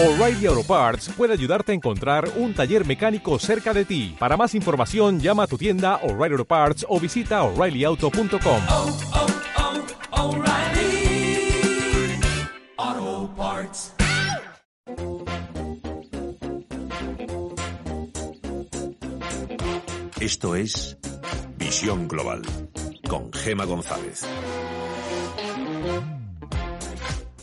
O'Reilly Auto Parts puede ayudarte a encontrar un taller mecánico cerca de ti. Para más información, llama a tu tienda O'Reilly Auto Parts o visita O'ReillyAuto.com. Oh, oh, oh, O'Reilly Auto Parts. Esto es Visión Global con Gema González.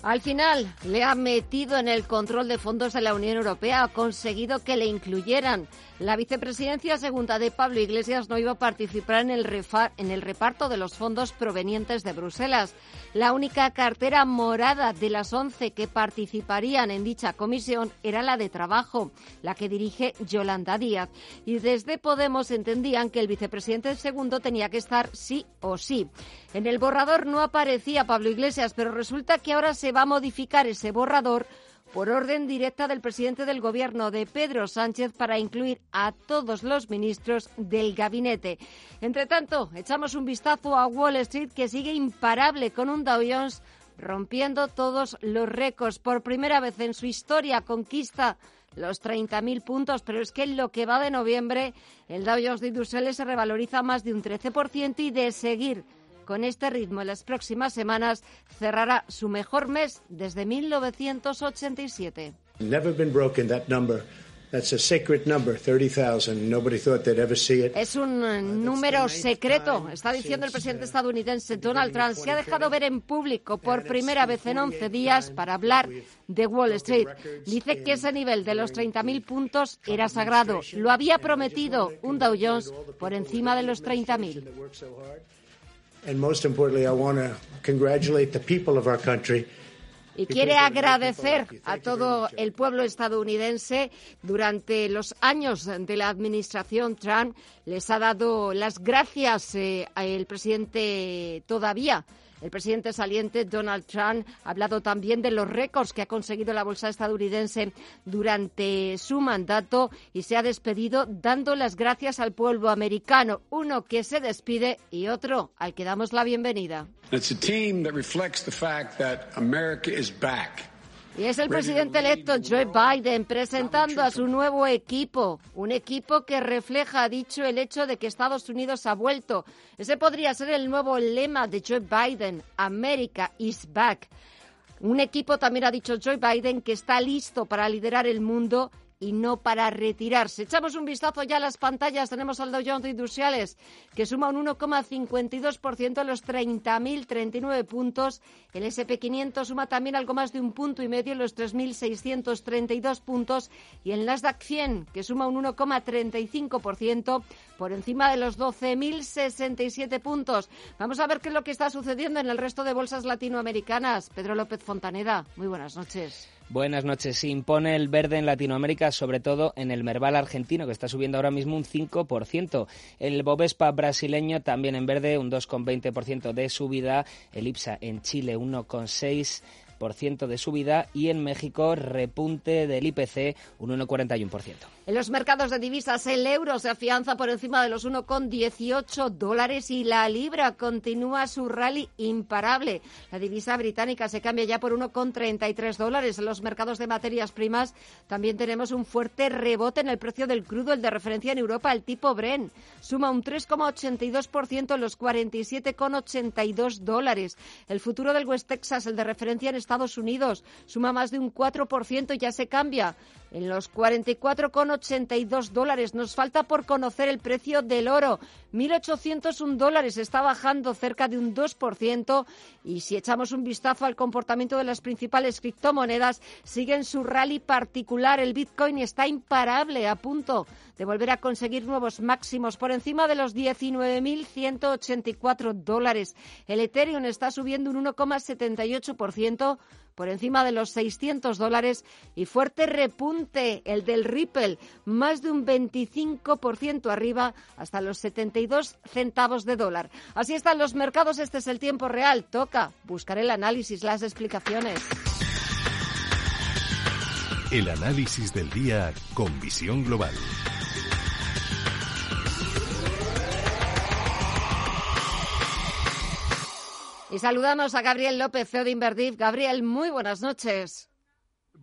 Al final, le ha metido en el control de fondos de la Unión Europea, ha conseguido que le incluyeran. La vicepresidencia segunda de Pablo Iglesias no iba a participar en el reparto de los fondos provenientes de Bruselas. La única cartera morada de las 11 que participarían en dicha comisión era la de trabajo, la que dirige Yolanda Díaz. Y desde Podemos entendían que el vicepresidente segundo tenía que estar sí o sí. En el borrador no aparecía Pablo Iglesias, pero resulta que ahora se va a modificar ese borrador por orden directa del presidente del Gobierno de Pedro Sánchez para incluir a todos los ministros del gabinete. Entre tanto, echamos un vistazo a Wall Street, que sigue imparable con un Dow Jones rompiendo todos los récords. Por primera vez en su historia conquista los 30.000 puntos, pero es que en lo que va de noviembre el Dow Jones de Industriales se revaloriza más de un 13% y de seguir con este ritmo, en las próximas semanas cerrará su mejor mes desde 1987. Never been broken that number. That's a sacred number, 30,000. Nobody thought they'd ever see it. Es un número secreto, está diciendo el presidente estadounidense Donald Trump. Se ha dejado ver en público por primera vez en 11 días para hablar de Wall Street. Dice que ese nivel de los 30.000 puntos era sagrado. Lo había prometido un Dow Jones por encima de los 30.000. And most importantly, I want to congratulate the people of our country. Y quiere agradecer a todo el pueblo estadounidense. Durante los años de la administración Trump les ha dado las gracias al presidente todavía. El presidente saliente, Donald Trump, ha hablado también de los récords que ha conseguido la bolsa estadounidense durante su mandato y se ha despedido dando las gracias al pueblo americano. Uno que se despide y otro al que damos la bienvenida. Y es el presidente electo Joe Biden presentando a su nuevo equipo, un equipo que refleja, ha dicho, el hecho de que Estados Unidos ha vuelto. Ese podría ser el nuevo lema de Joe Biden, America is back. Un equipo, también ha dicho Joe Biden, que está listo para liderar el mundo y no para retirarse. Echamos un vistazo ya a las pantallas. Tenemos al Dow Jones de Industriales, que suma un 1,52% a los 30.039 puntos. El S&P 500 suma también algo más de 1,5 puntos a los 3.632 puntos. Y el Nasdaq 100, que suma un 1,35% por encima de los 12.067 puntos. Vamos a ver qué es lo que está sucediendo en el resto de bolsas latinoamericanas. Pedro López Fontaneda, muy buenas noches. Buenas noches. Se impone el verde en Latinoamérica, sobre todo en el Merval argentino, que está subiendo ahora mismo un 5%. El Bovespa brasileño también en verde, un 2,20% de subida. El IPSA en Chile, 1,6% de subida, y en México repunte del IPC, un 1,41%. En los mercados de divisas, el euro se afianza por encima de los 1,18 dólares y la libra continúa su rally imparable. La divisa británica se cambia ya por 1,33 dólares. En los mercados de materias primas también tenemos un fuerte rebote en el precio del crudo, el de referencia en Europa, el tipo Brent. Suma un 3,82% en los 47,82 dólares. El futuro del West Texas, el de referencia en Estados Unidos, suma más de un 4% y ya se cambia en los 44,82 dólares. Nos falta por conocer el precio del oro. 1.801 dólares, está bajando cerca de un 2%. Y si echamos un vistazo al comportamiento de las principales criptomonedas, siguen su rally particular. El Bitcoin está imparable, a punto de volver a conseguir nuevos máximos por encima de los 19.184 dólares. El Ethereum está subiendo un 1,78%. Por encima de los 600 dólares y fuerte repunte el del Ripple, más de un 25% arriba hasta los 72 centavos de dólar. Así están los mercados, este es el tiempo real, toca buscar el análisis, las explicaciones. El análisis del día con Visión Global. Y saludamos a Gabriel López, CEO de Inverdif. Gabriel, muy buenas noches.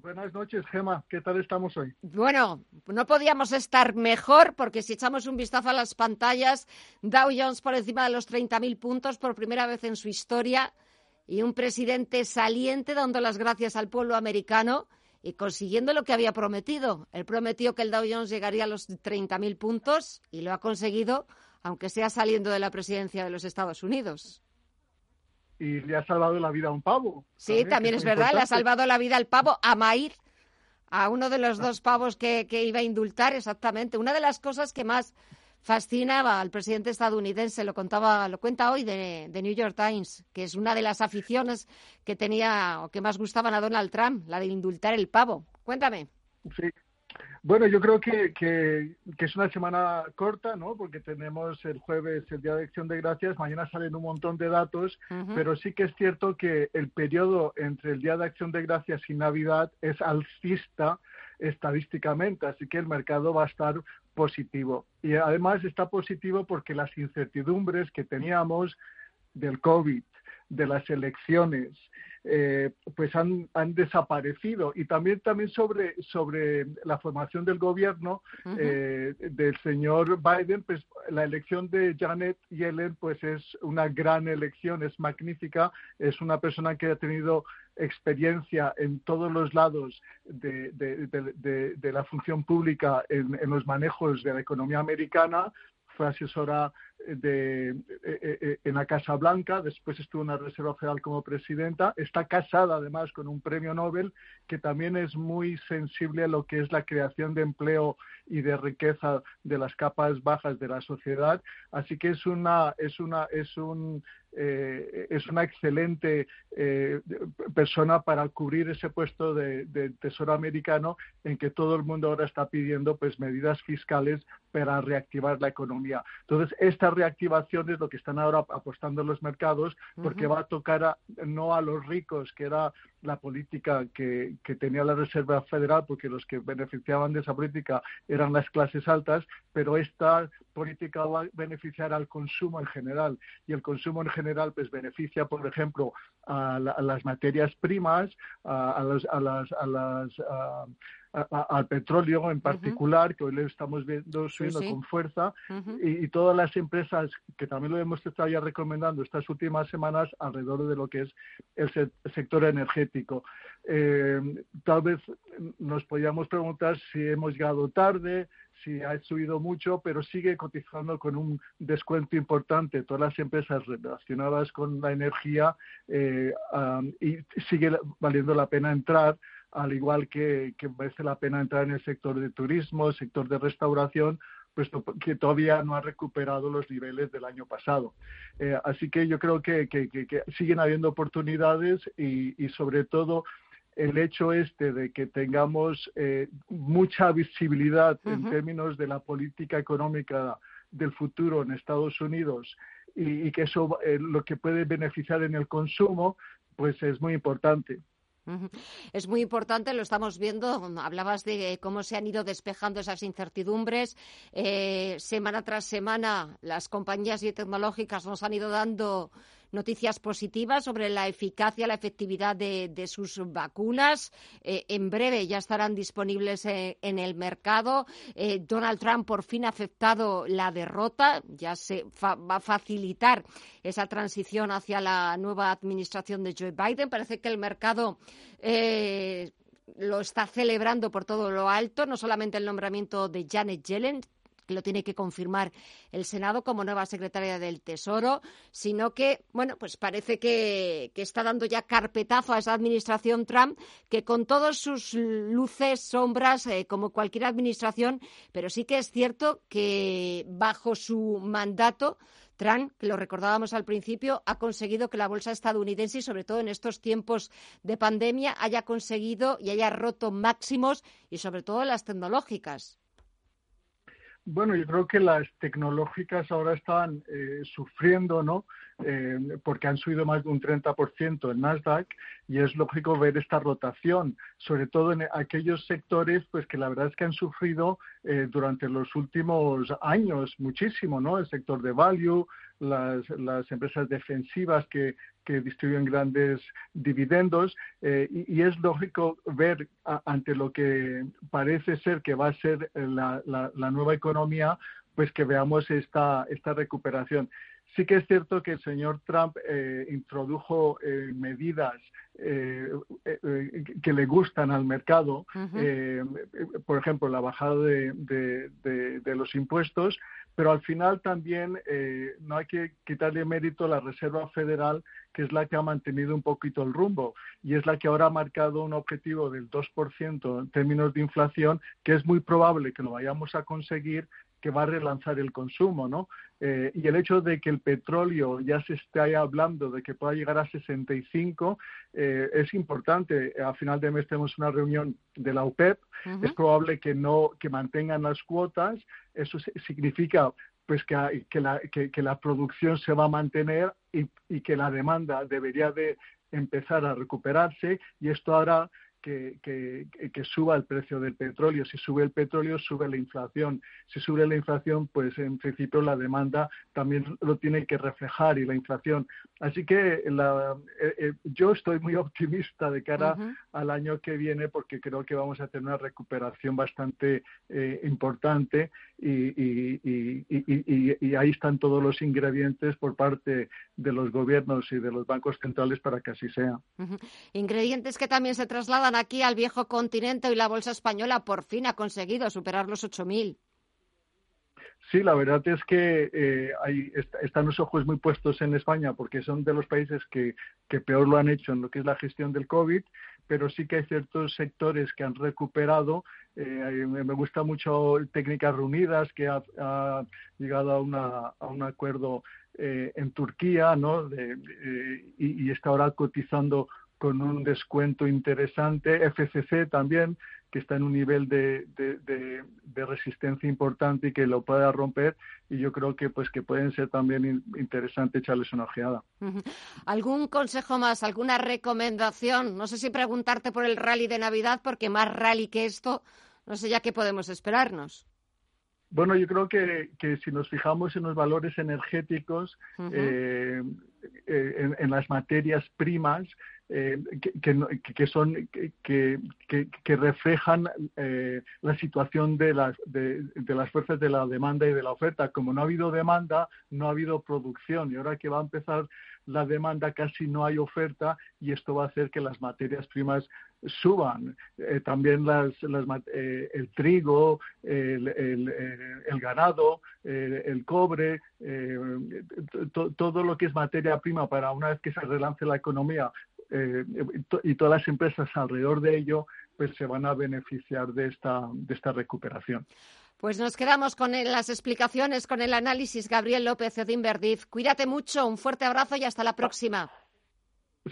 Buenas noches, Gemma. ¿Qué tal estamos hoy? Bueno, no podíamos estar mejor porque si echamos un vistazo a las pantallas, Dow Jones por encima de los 30.000 puntos por primera vez en su historia y un presidente saliente dando las gracias al pueblo americano y consiguiendo lo que había prometido. Él prometió que el Dow Jones llegaría a los 30.000 puntos y lo ha conseguido, aunque sea saliendo de la presidencia de los Estados Unidos. Y le ha salvado la vida a un pavo. Sí, también es verdad, importante. Le ha salvado la vida al pavo, a Mair, a uno de los dos pavos que iba a indultar, exactamente. Una de las cosas que más fascinaba al presidente estadounidense, lo cuenta hoy The New York Times, que es una de las aficiones que tenía o que más gustaban a Donald Trump, la de indultar el pavo. Cuéntame. Sí. Bueno, yo creo que es una semana corta, ¿no? Porque tenemos el jueves el Día de Acción de Gracias, mañana salen un montón de datos, uh-huh. Pero sí que es cierto que el periodo entre el Día de Acción de Gracias y Navidad es alcista estadísticamente, así que el mercado va a estar positivo. Y además está positivo porque las incertidumbres que teníamos del COVID, de las elecciones, pues han desaparecido. Y también sobre la formación del gobierno uh-huh. Del señor Biden, pues la elección de Janet Yellen pues es una gran elección, es magnífica, es una persona que ha tenido experiencia en todos los lados de la función pública en los manejos de la economía americana. Fue asesora en la Casa Blanca, después estuvo en la Reserva Federal como presidenta. Está casada, además, con un premio Nobel que también es muy sensible a lo que es la creación de empleo y de riqueza de las capas bajas de la sociedad. Así que es una excelente persona para cubrir ese puesto de Tesoro americano en que todo el mundo ahora está pidiendo pues medidas fiscales para reactivar la economía. Entonces, esta reactivación es lo que están ahora apostando los mercados porque uh-huh. va a tocar no a los ricos, que era la política que tenía la Reserva Federal, porque los que beneficiaban de esa política eran las clases altas, pero esta política va a beneficiar al consumo en general. Y el consumo en general pues beneficia, por ejemplo, a las materias primas, al petróleo en particular, uh-huh. que hoy lo estamos viendo subiendo sí. con fuerza, uh-huh. y todas las empresas, que también lo hemos estado ya recomendando estas últimas semanas, alrededor de lo que es el sector energético. Tal vez nos podíamos preguntar si hemos llegado tarde, sí, ha subido mucho, pero sigue cotizando con un descuento importante. Todas las empresas relacionadas con la energía y sigue valiendo la pena entrar, al igual que merece la pena entrar en el sector de turismo, sector de restauración, puesto que todavía no ha recuperado los niveles del año pasado. Así que yo creo que siguen habiendo oportunidades y sobre todo, el hecho de que tengamos mucha visibilidad uh-huh. en términos de la política económica del futuro en Estados Unidos y que eso lo que puede beneficiar en el consumo, pues es muy importante. Es muy importante, lo estamos viendo. Hablabas de cómo se han ido despejando esas incertidumbres. Semana tras semana las compañías biotecnológicas nos han ido dando noticias positivas sobre la eficacia, la efectividad de sus vacunas. En breve ya estarán disponibles en el mercado. Donald Trump por fin ha aceptado la derrota. Ya se va a facilitar esa transición hacia la nueva administración de Joe Biden. Parece que el mercado lo está celebrando por todo lo alto, no solamente el nombramiento de Janet Yellen, que lo tiene que confirmar el Senado como nueva secretaria del Tesoro, sino que, bueno, pues parece que está dando ya carpetazo a esa administración Trump, que con todos sus luces, sombras, como cualquier administración, pero sí que es cierto que bajo su mandato, Trump, que lo recordábamos al principio, ha conseguido que la bolsa estadounidense, y sobre todo en estos tiempos de pandemia, haya conseguido y haya roto máximos, y sobre todo las tecnológicas. Bueno, yo creo que las tecnológicas ahora están sufriendo, ¿no? porque han subido más de un 30% el Nasdaq, y es lógico ver esta rotación, sobre todo en aquellos sectores pues que la verdad es que han sufrido durante los últimos años muchísimo, ¿no? El sector de value, las empresas defensivas que distribuyen grandes dividendos, y es lógico ver ante lo que parece ser que va a ser la nueva economía, pues que veamos esta recuperación. Sí que es cierto que el señor Trump introdujo medidas que le gustan al mercado, uh-huh. Por ejemplo, la bajada de los impuestos, pero al final también no hay que quitarle mérito a la Reserva Federal, que es la que ha mantenido un poquito el rumbo y es la que ahora ha marcado un objetivo del 2% en términos de inflación, que es muy probable que lo vayamos a conseguir, que va a relanzar el consumo, ¿no? Y el hecho de que el petróleo ya se esté hablando de que pueda llegar a 65 es importante. A final de mes tenemos una reunión de la OPEP. Uh-huh. Es probable que mantengan las cuotas. Eso significa pues que la producción se va a mantener y que la demanda debería de empezar a recuperarse, y esto hará que suba el precio del petróleo. Si sube el petróleo, sube la inflación. Si sube la inflación, pues en principio la demanda también lo tiene que reflejar, y la inflación. Así que yo estoy muy optimista de cara uh-huh. al año que viene, porque creo que vamos a tener una recuperación bastante importante y ahí están todos los ingredientes por parte de los gobiernos y de los bancos centrales para que así sea. Uh-huh. Ingredientes que también se trasladan aquí al viejo continente. Y la bolsa española por fin ha conseguido superar los 8.000. Sí, la verdad es que están los ojos muy puestos en España, porque son de los países que peor lo han hecho en lo que es la gestión del COVID, pero sí que hay ciertos sectores que han recuperado. Me gusta mucho Técnicas Reunidas, que ha llegado a un acuerdo en Turquía, ¿no? Y está ahora cotizando con un descuento interesante. FCC también, que está en un nivel de resistencia importante y que lo pueda romper, y yo creo que pues que pueden ser también interesante echarles una ojeada. ¿Algún consejo más, alguna recomendación? No sé si preguntarte por el rally de Navidad, porque más rally que esto, no sé ya qué podemos esperarnos. Bueno, yo creo que si nos fijamos en los valores energéticos, uh-huh. En las materias primas, que reflejan la situación de las fuerzas de la demanda y de la oferta. Como no ha habido demanda, no ha habido producción, y ahora que va a empezar la demanda casi no hay oferta, y esto va a hacer que las materias primas suban. También el trigo, el ganado, el cobre, todo lo que es materia prima para una vez que se relance la economía, y todas las empresas alrededor de ello pues se van a beneficiar de esta recuperación. Pues nos quedamos con las explicaciones, con el análisis. Gabriel López, de Inverdif, cuídate mucho, un fuerte abrazo y hasta la próxima.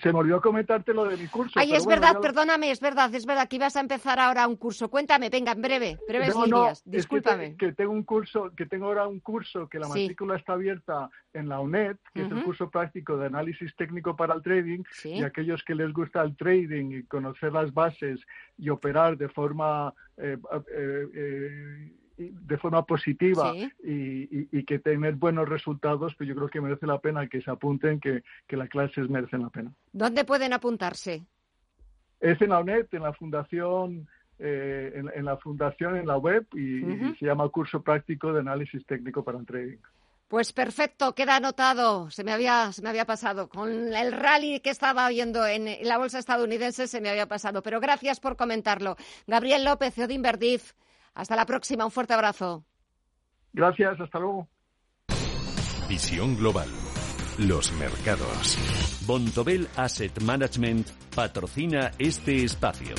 Se me olvidó comentarte lo de mi curso. Ay, es verdad, ya... perdóname, es verdad que ibas a empezar ahora un curso. Cuéntame, venga, en breves líneas. No, discúlpame. Es que tengo ahora un curso que la matrícula está abierta en la UNED, que uh-huh. es el curso práctico de análisis técnico para el trading, ¿sí? Y aquellos que les gusta el trading y conocer las bases y operar de forma positiva, sí. y que tener buenos resultados, pues yo creo que merece la pena que se apunten, que las clases merecen la pena. ¿Dónde pueden apuntarse? Es en la UNED, en la Fundación, en la web, y, uh-huh. y se llama Curso Práctico de Análisis Técnico para el Trading. Pues perfecto, queda anotado. Se me había pasado. Con el rally que estaba habiendo en la bolsa estadounidense se me había pasado. Pero gracias por comentarlo. Gabriel López, CEO de Inverdif. Hasta la próxima, un fuerte abrazo. Gracias, hasta luego. Visión global. Los mercados. Vontobel Asset Management patrocina este espacio.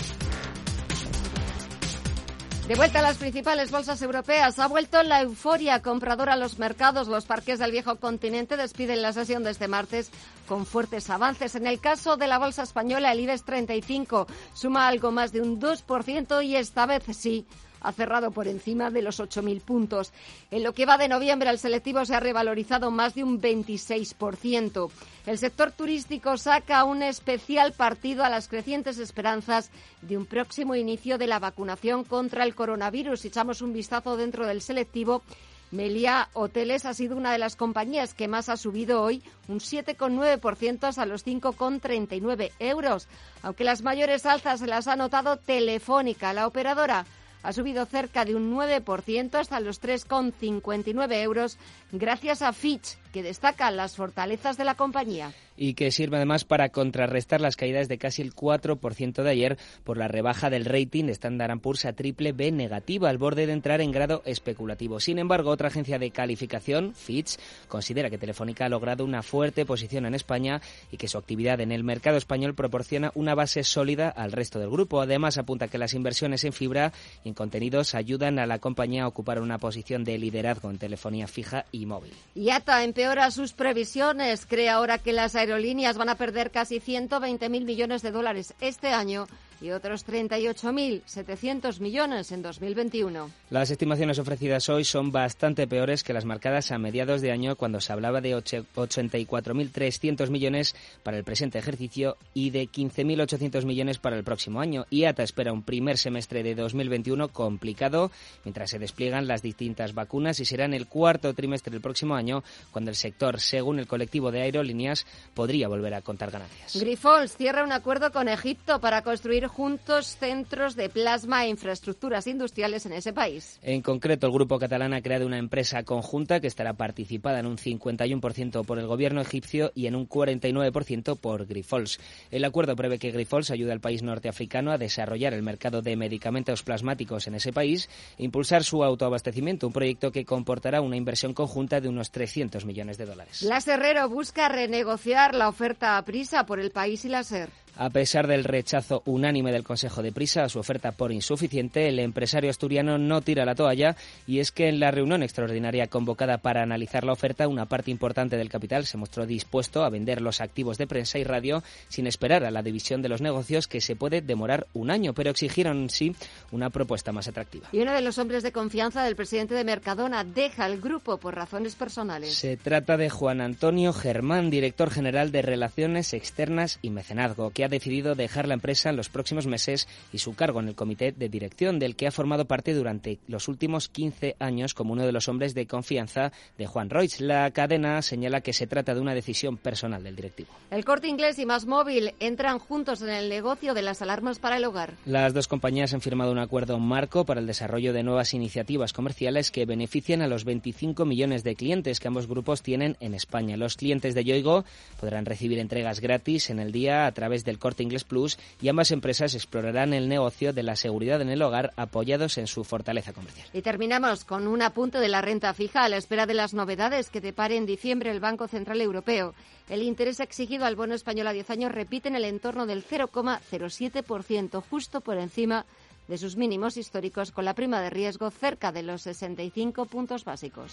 De vuelta a las principales bolsas europeas, ha vuelto la euforia compradora a los mercados. Los parques del viejo continente despiden la sesión de este martes con fuertes avances. En el caso de la bolsa española, el IBEX 35 suma algo más de un 2% y esta vez sí ha cerrado por encima de los 8.000 puntos. En lo que va de noviembre, el selectivo se ha revalorizado más de un 26%. El sector turístico saca un especial partido a las crecientes esperanzas de un próximo inicio de la vacunación contra el coronavirus. Echamos un vistazo dentro del selectivo. Meliá Hoteles ha sido una de las compañías que más ha subido hoy, un 7,9% hasta los 5,39 euros. Aunque las mayores alzas se las ha notado Telefónica, la operadora ha subido cerca de un 9% hasta los 3,59 euros gracias a Fitch, que destaca las fortalezas de la compañía. Y que sirve además para contrarrestar las caídas de casi el 4% de ayer por la rebaja del rating de Standard & Poor's a triple B negativa, al borde de entrar en grado especulativo. Sin embargo, otra agencia de calificación, Fitch, considera que Telefónica ha logrado una fuerte posición en España y que su actividad en el mercado español proporciona una base sólida al resto del grupo. Además, apunta que las inversiones en fibra y en contenidos ayudan a la compañía a ocupar una posición de liderazgo en telefonía fija y móvil. IATA empeora sus previsiones. Cree ahora que las aerolíneas van a perder casi 120.000 millones de dólares este año y otros 38.700 millones en 2021. Las estimaciones ofrecidas hoy son bastante peores que las marcadas a mediados de año, cuando se hablaba de 84.300 millones para el presente ejercicio y de 15.800 millones para el próximo año. IATA espera un primer semestre de 2021 complicado, mientras se despliegan las distintas vacunas, y será en el cuarto trimestre del próximo año cuando el sector, según el colectivo de aerolíneas, podría volver a contar ganancias. Grifols cierra un acuerdo con Egipto para construir juntos centros de plasma e infraestructuras industriales en ese país. En concreto, el grupo catalán ha creado una empresa conjunta que estará participada en un 51% por el gobierno egipcio y en un 49% por Grifols. El acuerdo prevé que Grifols ayude al país norteafricano a desarrollar el mercado de medicamentos plasmáticos en ese país e impulsar su autoabastecimiento, un proyecto que comportará una inversión conjunta de unos 300 millones de dólares. Blas Herrero busca renegociar la oferta a Prisa por el país y la SER. A pesar del rechazo unánime del Consejo de Prisa a su oferta por insuficiente, el empresario asturiano no tira la toalla, y es que en la reunión extraordinaria convocada para analizar la oferta, una parte importante del capital se mostró dispuesto a vender los activos de Prensa y Radio sin esperar a la división de los negocios, que se puede demorar un año, pero exigieron sí una propuesta más atractiva. Y uno de los hombres de confianza del presidente de Mercadona deja el grupo por razones personales. Se trata de Juan Antonio Germán, director general de Relaciones Externas y Mecenazgo, que ha decidido dejar la empresa en los próximos meses y su cargo en el comité de dirección, del que ha formado parte durante los últimos 15 años como uno de los hombres de confianza de Juan Roig. La cadena señala que se trata de una decisión personal del directivo. El Corte Inglés y MásMóvil entran juntos en el negocio de las alarmas para el hogar. Las dos compañías han firmado un acuerdo marco para el desarrollo de nuevas iniciativas comerciales que benefician a los 25 millones de clientes que ambos grupos tienen en España. Los clientes de Yoigo podrán recibir entregas gratis en el día a través de El Corte Inglés Plus, y ambas empresas explorarán el negocio de la seguridad en el hogar apoyados en su fortaleza comercial. Y terminamos con un apunte de la renta fija a la espera de las novedades que depare en diciembre el Banco Central Europeo. El interés exigido al bono español a 10 años repite en el entorno del 0,07%, justo por encima de sus mínimos históricos, con la prima de riesgo cerca de los 65 puntos básicos.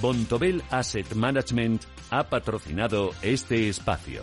Vontobel Asset Management ha patrocinado este espacio.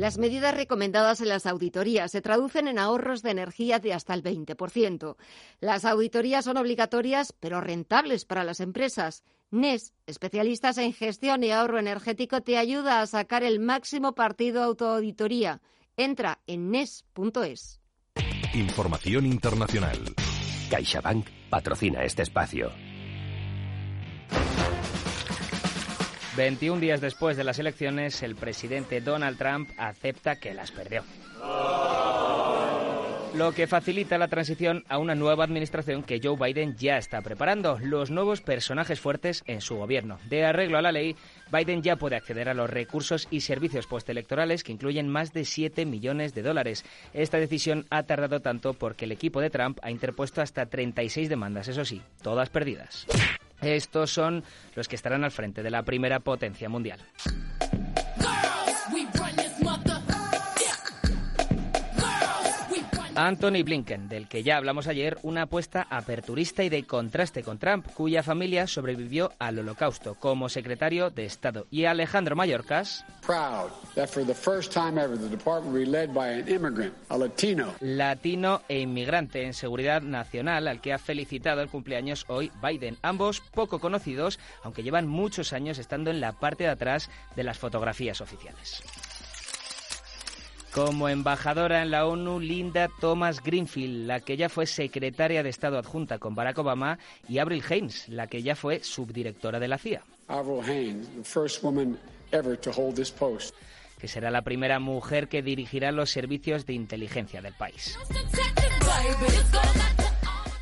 Las medidas recomendadas en las auditorías se traducen en ahorros de energía de hasta el 20%. Las auditorías son obligatorias, pero rentables para las empresas. NES, especialistas en gestión y ahorro energético, te ayuda a sacar el máximo partido a autoauditoría. Entra en nes.es. Información internacional. CaixaBank patrocina este espacio. 21 días después de las elecciones, el presidente Donald Trump acepta que las perdió. lo que facilita la transición a una nueva administración que Joe Biden ya está preparando. Los nuevos personajes fuertes en su gobierno. De arreglo a la ley, Biden ya puede acceder a los recursos y servicios postelectorales que incluyen más de $7 millones. Esta decisión ha tardado tanto porque el equipo de Trump ha interpuesto hasta 36 demandas, eso sí, todas perdidas. Estos son los que estarán al frente de la primera potencia mundial. Anthony Blinken, del que ya hablamos ayer, una apuesta aperturista y de contraste con Trump, cuya familia sobrevivió al Holocausto como secretario de Estado. Y Alejandro Mayorkas, latino e inmigrante en seguridad nacional, al que ha felicitado el cumpleaños hoy Biden. Ambos poco conocidos, aunque llevan muchos años estando en la parte de atrás de las fotografías oficiales. Como embajadora en la ONU, Linda Thomas Greenfield, la que ya fue secretaria de Estado adjunta con Barack Obama, y Avril Haines, la que ya fue subdirectora de la CIA. Avril Haines, the first woman ever to hold this post, que será la primera mujer que dirigirá los servicios de inteligencia del país.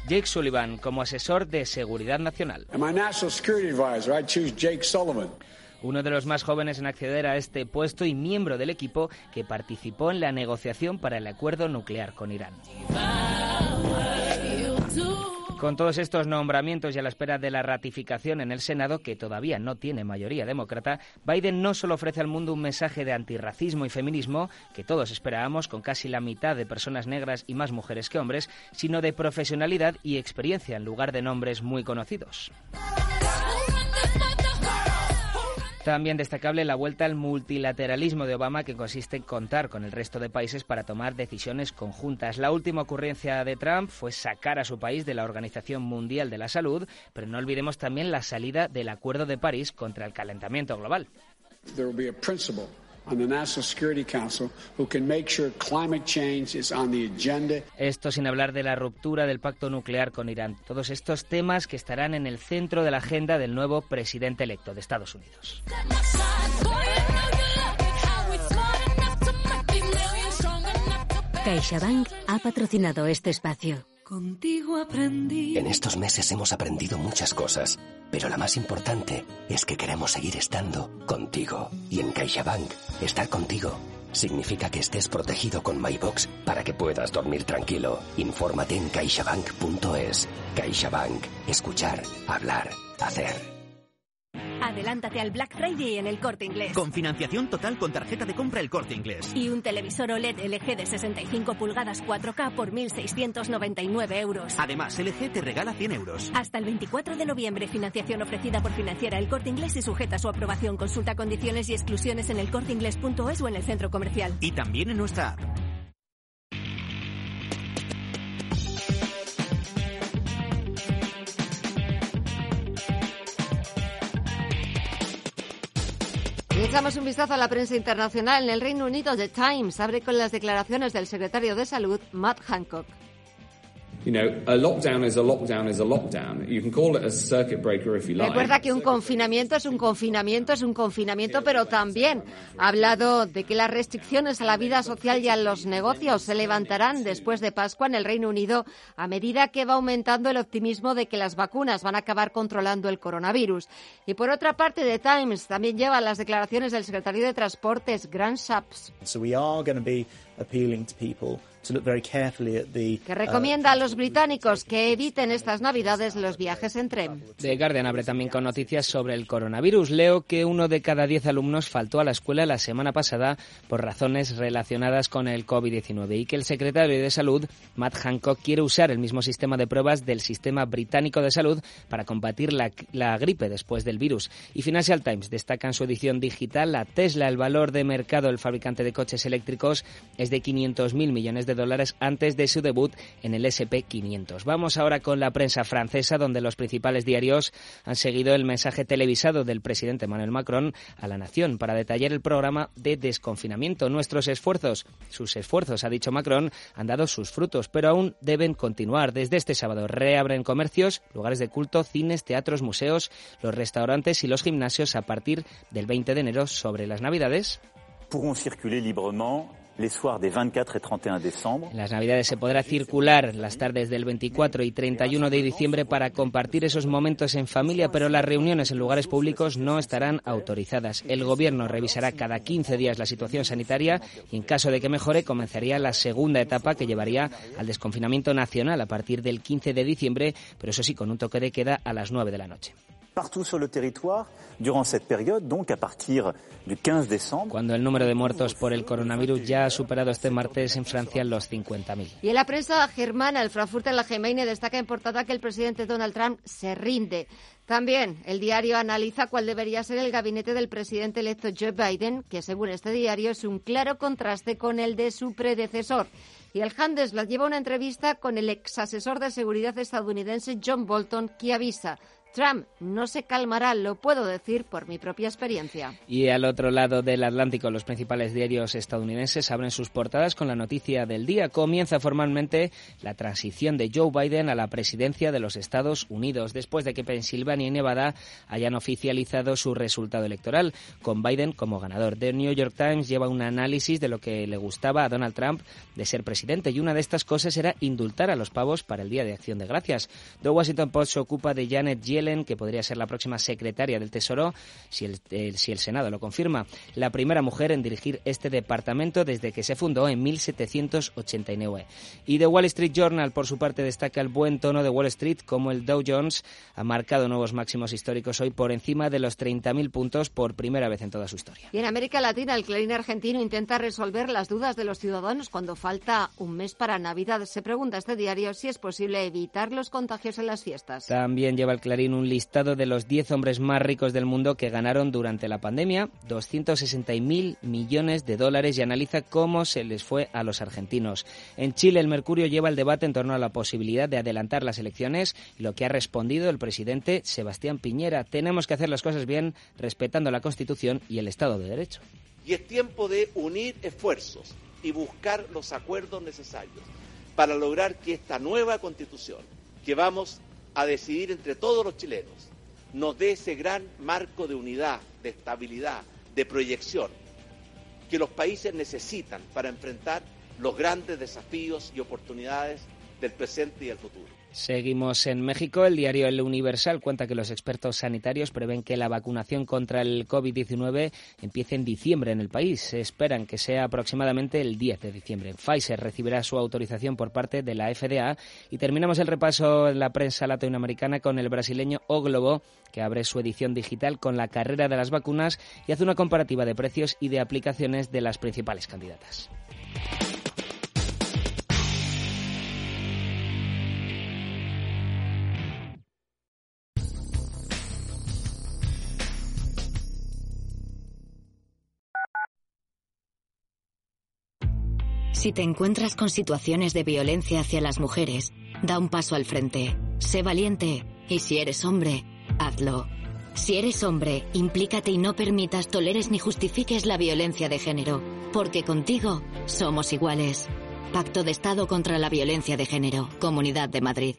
Jake Sullivan, como asesor de seguridad nacional. And my national security advisor, I choose Jake Sullivan. Uno de los más jóvenes en acceder a este puesto y miembro del equipo que participó en la negociación para el acuerdo nuclear con Irán. Con todos estos nombramientos y a la espera de la ratificación en el Senado, que todavía no tiene mayoría demócrata, Biden no solo ofrece al mundo un mensaje de antirracismo y feminismo, que todos esperábamos, con casi la mitad de personas negras y más mujeres que hombres, sino de profesionalidad y experiencia en lugar de nombres muy conocidos. También destacable la vuelta al multilateralismo de Obama, que consiste en contar con el resto de países para tomar decisiones conjuntas. La última ocurrencia de Trump fue sacar a su país de la Organización Mundial de la Salud, pero no olvidemos también la salida del Acuerdo de París contra el calentamiento global. Esto sin hablar de la ruptura del pacto nuclear con Irán. Todos estos temas que estarán en el centro de la agenda del nuevo presidente electo de Estados Unidos. CaixaBank ha patrocinado este espacio. Contigo aprendí. En estos meses hemos aprendido muchas cosas, pero la más importante es que queremos seguir estando contigo. Y en CaixaBank, estar contigo significa que estés protegido con MyBox para que puedas dormir tranquilo. Infórmate en caixabank.es. CaixaBank. Escuchar, hablar, hacer. Adelántate al Black Friday en El Corte Inglés. Con financiación total con tarjeta de compra El Corte Inglés. Y un televisor OLED LG de 65 pulgadas 4K por 1.699 euros. Además, LG te regala 100 euros. Hasta el 24 de noviembre, financiación ofrecida por Financiera El Corte Inglés y sujeta a su aprobación. Consulta condiciones y exclusiones en elcorteinglés.es o en el centro comercial. Y también en nuestra app. Echamos un vistazo a la prensa internacional. En el Reino Unido, The Times abre con las declaraciones del secretario de Salud, Matt Hancock. Recuerda que un confinamiento es un confinamiento, es un confinamiento, pero también ha hablado de que las restricciones a la vida social y a los negocios se levantarán después de Pascua en el Reino Unido a medida que va aumentando el optimismo de que las vacunas van a acabar controlando el coronavirus. Y por otra parte, The Times también lleva las declaraciones del secretario de Transportes, Grant Shapps, que recomienda a los británicos que eviten estas navidades los viajes en tren. The Guardian abre también con noticias sobre el coronavirus. Leo que 1 de cada 10 alumnos faltó a la escuela la semana pasada por razones relacionadas con el COVID-19 y que el secretario de Salud, Matt Hancock, quiere usar el mismo sistema de pruebas del sistema británico de salud para combatir la gripe después del virus. Y Financial Times destaca en su edición digital a Tesla. El valor de mercado del fabricante de coches eléctricos es de $500.000 millones antes de su debut en el S&P 500. Vamos ahora con la prensa francesa, donde los principales diarios han seguido el mensaje televisado del presidente Emmanuel Macron a la nación para detallar el programa de desconfinamiento. Sus esfuerzos, ha dicho Macron, han dado sus frutos, pero aún deben continuar. Desde este sábado reabren comercios, lugares de culto, cines, teatros, museos, los restaurantes y los gimnasios a partir del 20 de enero. Sobre las Navidades, podrán circular libremente En las Navidades se podrá circular las tardes del 24 y 31 de diciembre para compartir esos momentos en familia, pero las reuniones en lugares públicos no estarán autorizadas. El Gobierno revisará cada 15 días la situación sanitaria y, en caso de que mejore, comenzaría la segunda etapa que llevaría al desconfinamiento nacional a partir del 15 de diciembre, pero eso sí, con un toque de queda a las 9 de la noche. Cuando el número de muertos por el coronavirus ya ha superado este martes en Francia los 50.000. Y en la prensa germana, el Frankfurter Allgemeine destaca en portada que el presidente Donald Trump se rinde. También el diario analiza cuál debería ser el gabinete del presidente electo Joe Biden, que según este diario es un claro contraste con el de su predecesor. Y el Handelsblatt lleva una entrevista con el exasesor de seguridad estadounidense John Bolton, que avisa: Trump no se calmará, lo puedo decir por mi propia experiencia. Y al otro lado del Atlántico, los principales diarios estadounidenses abren sus portadas con la noticia del día. Comienza formalmente la transición de Joe Biden a la presidencia de los Estados Unidos, después de que Pensilvania y Nevada hayan oficializado su resultado electoral, con Biden como ganador. The New York Times lleva un análisis de lo que le gustaba a Donald Trump de ser presidente, y una de estas cosas era indultar a los pavos para el Día de Acción de Gracias. The Washington Post se ocupa de Janet Yellen, que podría ser la próxima secretaria del Tesoro si el Senado lo confirma. La primera mujer en dirigir este departamento desde que se fundó en 1789. Y The Wall Street Journal, por su parte, destaca el buen tono de Wall Street, como el Dow Jones ha marcado nuevos máximos históricos hoy, por encima de los 30.000 puntos por primera vez en toda su historia. Y en América Latina, el Clarín argentino intenta resolver las dudas de los ciudadanos cuando falta un mes para Navidad. Se pregunta este diario si es posible evitar los contagios en las fiestas. También lleva el Clarín un listado de los 10 hombres más ricos del mundo que ganaron durante la pandemia $260.000 millones y analiza cómo se les fue a los argentinos. En Chile, el Mercurio lleva el debate en torno a la posibilidad de adelantar las elecciones, lo que ha respondido el presidente Sebastián Piñera: tenemos que hacer las cosas bien, respetando la Constitución y el Estado de Derecho. Y es tiempo de unir esfuerzos y buscar los acuerdos necesarios para lograr que esta nueva Constitución, que vamos a decidir entre todos los chilenos, nos dé ese gran marco de unidad, de estabilidad, de proyección que los países necesitan para enfrentar los grandes desafíos y oportunidades del presente y del futuro. Seguimos en México. El diario El Universal cuenta que los expertos sanitarios prevén que la vacunación contra el COVID-19 empiece en diciembre en el país. Se esperan que sea aproximadamente el 10 de diciembre. Pfizer recibirá su autorización por parte de la FDA. Y terminamos el repaso en la prensa latinoamericana con el brasileño O Globo, que abre su edición digital con la carrera de las vacunas y hace una comparativa de precios y de aplicaciones de las principales candidatas. Si te encuentras con situaciones de violencia hacia las mujeres, da un paso al frente. Sé valiente, y si eres hombre, hazlo. Si eres hombre, implícate y no permitas, toleres ni justifiques la violencia de género, porque contigo somos iguales. Pacto de Estado contra la Violencia de Género, Comunidad de Madrid.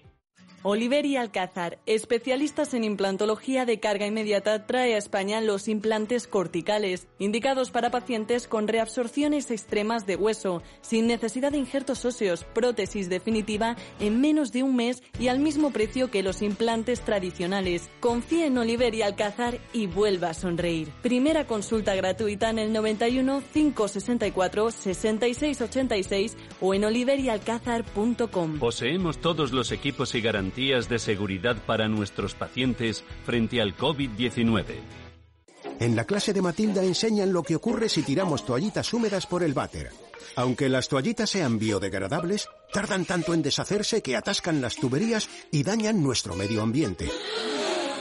Oliver y Alcázar, especialistas en implantología de carga inmediata, trae a España los implantes corticales, indicados para pacientes con reabsorciones extremas de hueso, sin necesidad de injertos óseos, prótesis definitiva en menos de un mes y al mismo precio que los implantes tradicionales. Confía en Oliver y Alcázar y vuelva a sonreír. Primera consulta gratuita en el 91 564 6686 o en oliverialcázar.com. Poseemos todos los equipos y garantías de seguridad para nuestros pacientes frente al COVID-19. En la clase de Matilda enseñan lo que ocurre si tiramos toallitas húmedas por el váter. Aunque las toallitas sean biodegradables, tardan tanto en deshacerse que atascan las tuberías y dañan nuestro medio ambiente.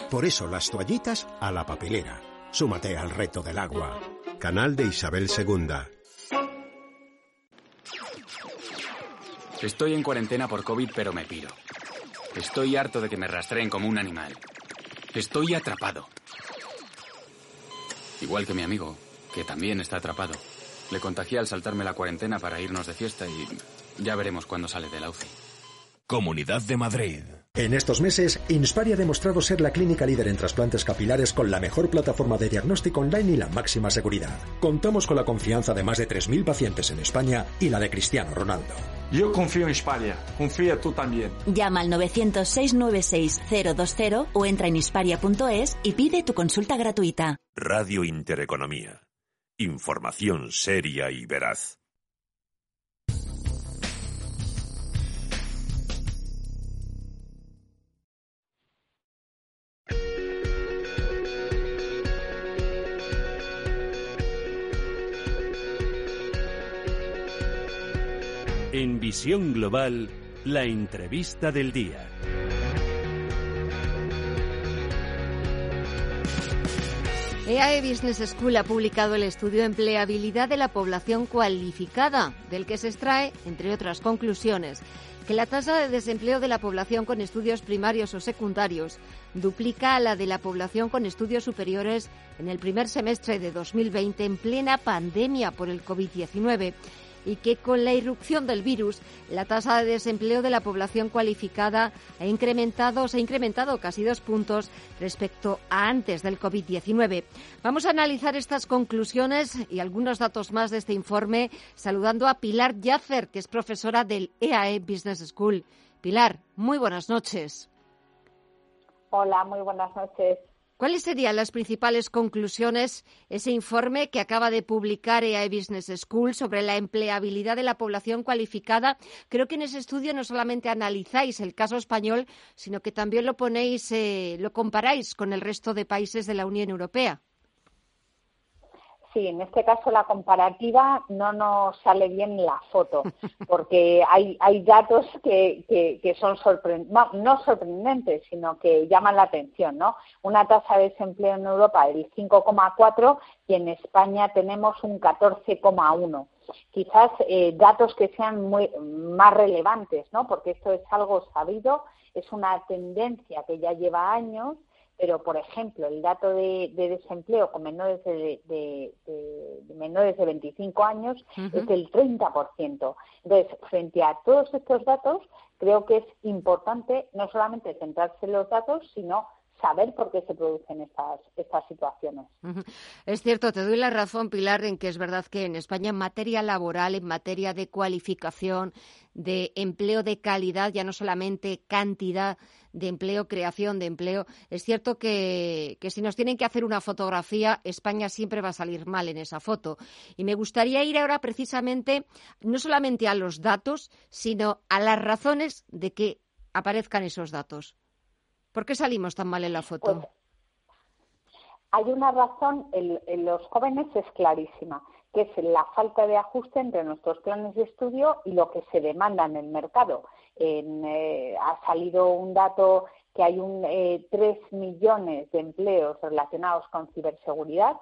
Por eso las toallitas a la papelera. Súmate al reto del agua. Canal de Isabel II. Estoy en cuarentena por COVID, pero me piro. Estoy harto de que me rastreen como un animal. Estoy atrapado. Igual que mi amigo, que también está atrapado. Le contagié al saltarme la cuarentena para irnos de fiesta y ya veremos cuándo sale de la UCI. Comunidad de Madrid. En estos meses, Inspari ha demostrado ser la clínica líder en trasplantes capilares con la mejor plataforma de diagnóstico online y la máxima seguridad. Contamos con la confianza de más de 3.000 pacientes en España y la de Cristiano Ronaldo. Yo confío en Hisparia, confía tú también. Llama al 900-696-020 o entra en hisparia.es y pide tu consulta gratuita. Radio Intereconomía. Información seria y veraz. En Visión Global, la entrevista del día. EAE Business School ha publicado el estudio Empleabilidad de la población cualificada, del que se extrae, entre otras conclusiones, que la tasa de desempleo de la población con estudios primarios o secundarios duplica a la de la población con estudios superiores en el primer semestre de 2020 en plena pandemia por el COVID-19. Y que con la irrupción del virus, la tasa de desempleo de la población cualificada se ha incrementado casi 2 puntos respecto a antes del COVID-19. Vamos a analizar estas conclusiones y algunos datos más de este informe, saludando a Pilar Yácer, que es profesora del EAE Business School. Pilar, muy buenas noches. Hola, muy buenas noches. ¿Cuáles serían las principales conclusiones de ese informe que acaba de publicar EAE Business School sobre la empleabilidad de la población cualificada? Creo que en ese estudio no solamente analizáis el caso español, sino que también lo comparáis con el resto de países de la Unión Europea. Sí, en este caso la comparativa no nos sale bien la foto, porque hay datos que son no sorprendentes, sino que llaman la atención, ¿no? Una tasa de desempleo en Europa del 5,4 y en España tenemos un 14,1. Quizás datos que sean más relevantes, ¿no? Porque esto es algo sabido, es una tendencia que ya lleva años. Pero, por ejemplo, el dato de desempleo con menores de menores de 25 años es del 30%. Entonces, frente a todos estos datos, creo que es importante no solamente centrarse en los datos, sino saber por qué se producen estas situaciones. Es cierto, te doy la razón, Pilar, en que es verdad que en España en materia laboral, en materia de cualificación, de empleo de calidad, ya no solamente cantidad de empleo, creación de empleo, es cierto que si nos tienen que hacer una fotografía, España siempre va a salir mal en esa foto. Y me gustaría ir ahora precisamente, no solamente a los datos, sino a las razones de que aparezcan esos datos. ¿Por qué salimos tan mal en la foto? Pues, hay una razón en los jóvenes, es clarísima, que es la falta de ajuste entre nuestros planes de estudio y lo que se demanda en el mercado. Ha salido un dato que hay 3 millones de empleos relacionados con ciberseguridad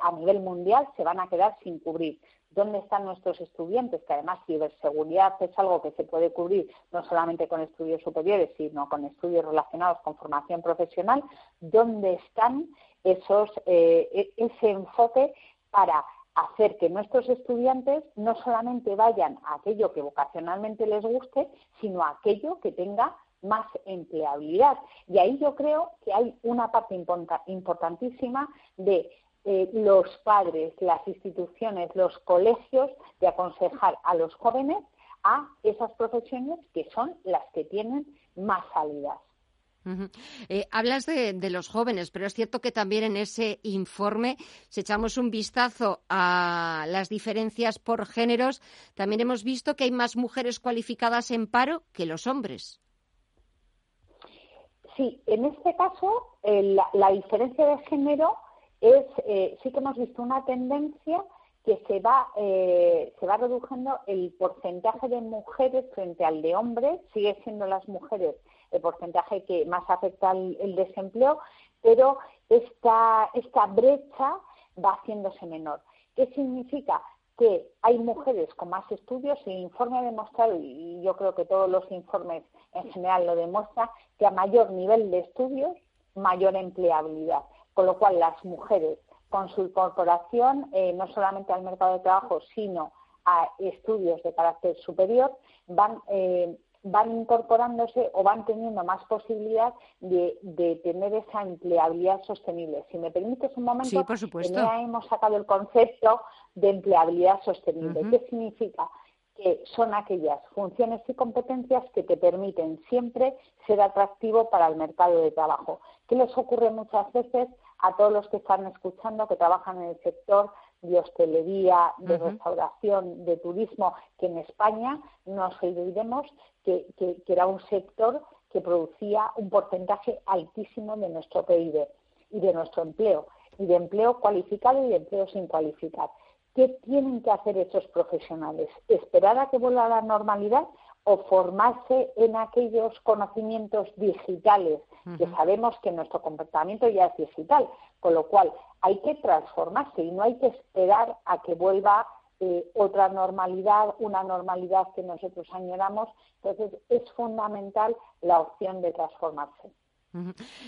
a nivel mundial, se van a quedar sin cubrir. ¿Dónde están nuestros estudiantes? Que además ciberseguridad es algo que se puede cubrir no solamente con estudios superiores, sino con estudios relacionados con formación profesional. ¿Dónde están ese enfoque para hacer que nuestros estudiantes no solamente vayan a aquello que vocacionalmente les guste, sino a aquello que tenga más empleabilidad? Y ahí yo creo que hay una parte importantísima de los padres, las instituciones, los colegios, de aconsejar a los jóvenes a esas profesiones que son las que tienen más salidas. Hablas de los jóvenes, pero es cierto que también en ese informe, si echamos un vistazo a las diferencias por géneros, también hemos visto que hay más mujeres cualificadas en paro que los hombres. Sí, en este caso la diferencia de género es, sí que hemos visto una tendencia que se va reduciendo el porcentaje de mujeres frente al de hombres. Sigue siendo las mujeres el porcentaje que más afecta el desempleo, pero esta brecha va haciéndose menor. ¿Qué significa? Que hay mujeres con más estudios. El informe ha demostrado, y yo creo que todos los informes en general lo demuestran, que a mayor nivel de estudios, mayor empleabilidad. Con lo cual, las mujeres, con su incorporación, no solamente al mercado de trabajo, sino a estudios de carácter superior, van van incorporándose o van teniendo más posibilidad de tener esa empleabilidad sostenible. Si me permites un momento, sí, por supuesto. Ya hemos sacado el concepto de empleabilidad sostenible. ¿Qué significa? Que son aquellas funciones y competencias que te permiten siempre ser atractivo para el mercado de trabajo. ¿Qué les ocurre muchas veces a todos los que están escuchando, que trabajan en el sector de hostelería, de restauración, de turismo, que en España nos olvidemos que era un sector que producía un porcentaje altísimo de nuestro PIB y de nuestro empleo, y de empleo cualificado y de empleo sin cualificar? ¿Qué tienen que hacer esos profesionales? ¿Esperar a que vuelva a la normalidad o formarse en aquellos conocimientos digitales? Que sabemos que nuestro comportamiento ya es digital, con lo cual hay que transformarse y no hay que esperar a que vuelva otra normalidad, una normalidad que nosotros añoramos. Entonces, es fundamental la opción de transformarse.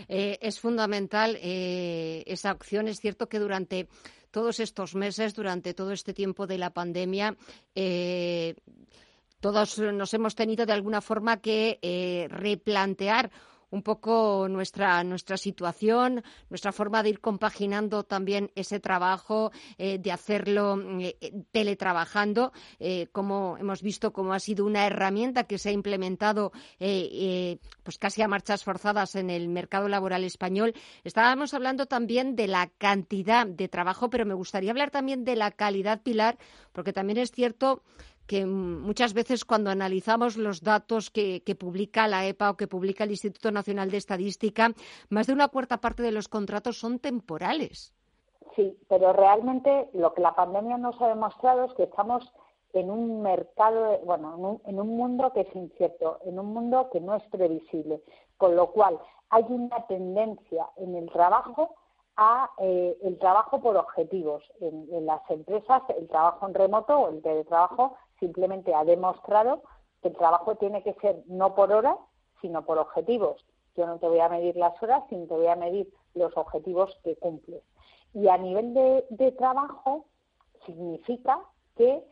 Es fundamental esa opción. Es cierto que durante todos estos meses, durante todo este tiempo de la pandemia, todos nos hemos tenido de alguna forma que replantear un poco nuestra situación, nuestra forma de ir compaginando también ese trabajo, de hacerlo teletrabajando, como hemos visto como ha sido una herramienta que se ha implementado pues casi a marchas forzadas en el mercado laboral español. Estábamos hablando también de la cantidad de trabajo, pero me gustaría hablar también de la calidad, Pilar, porque también es cierto que muchas veces cuando analizamos los datos que publica la EPA o que publica el Instituto Nacional de Estadística, más de una cuarta parte de los contratos son temporales. Sí, pero realmente lo que la pandemia nos ha demostrado es que estamos en un mercado, en un mundo que es incierto, en un mundo que no es previsible, con lo cual hay una tendencia en el trabajo el trabajo por objetivos. En las empresas, el trabajo en remoto o el teletrabajo simplemente ha demostrado que el trabajo tiene que ser no por horas, sino por objetivos. Yo no te voy a medir las horas, sino te voy a medir los objetivos que cumples. Y a nivel de trabajo, significa que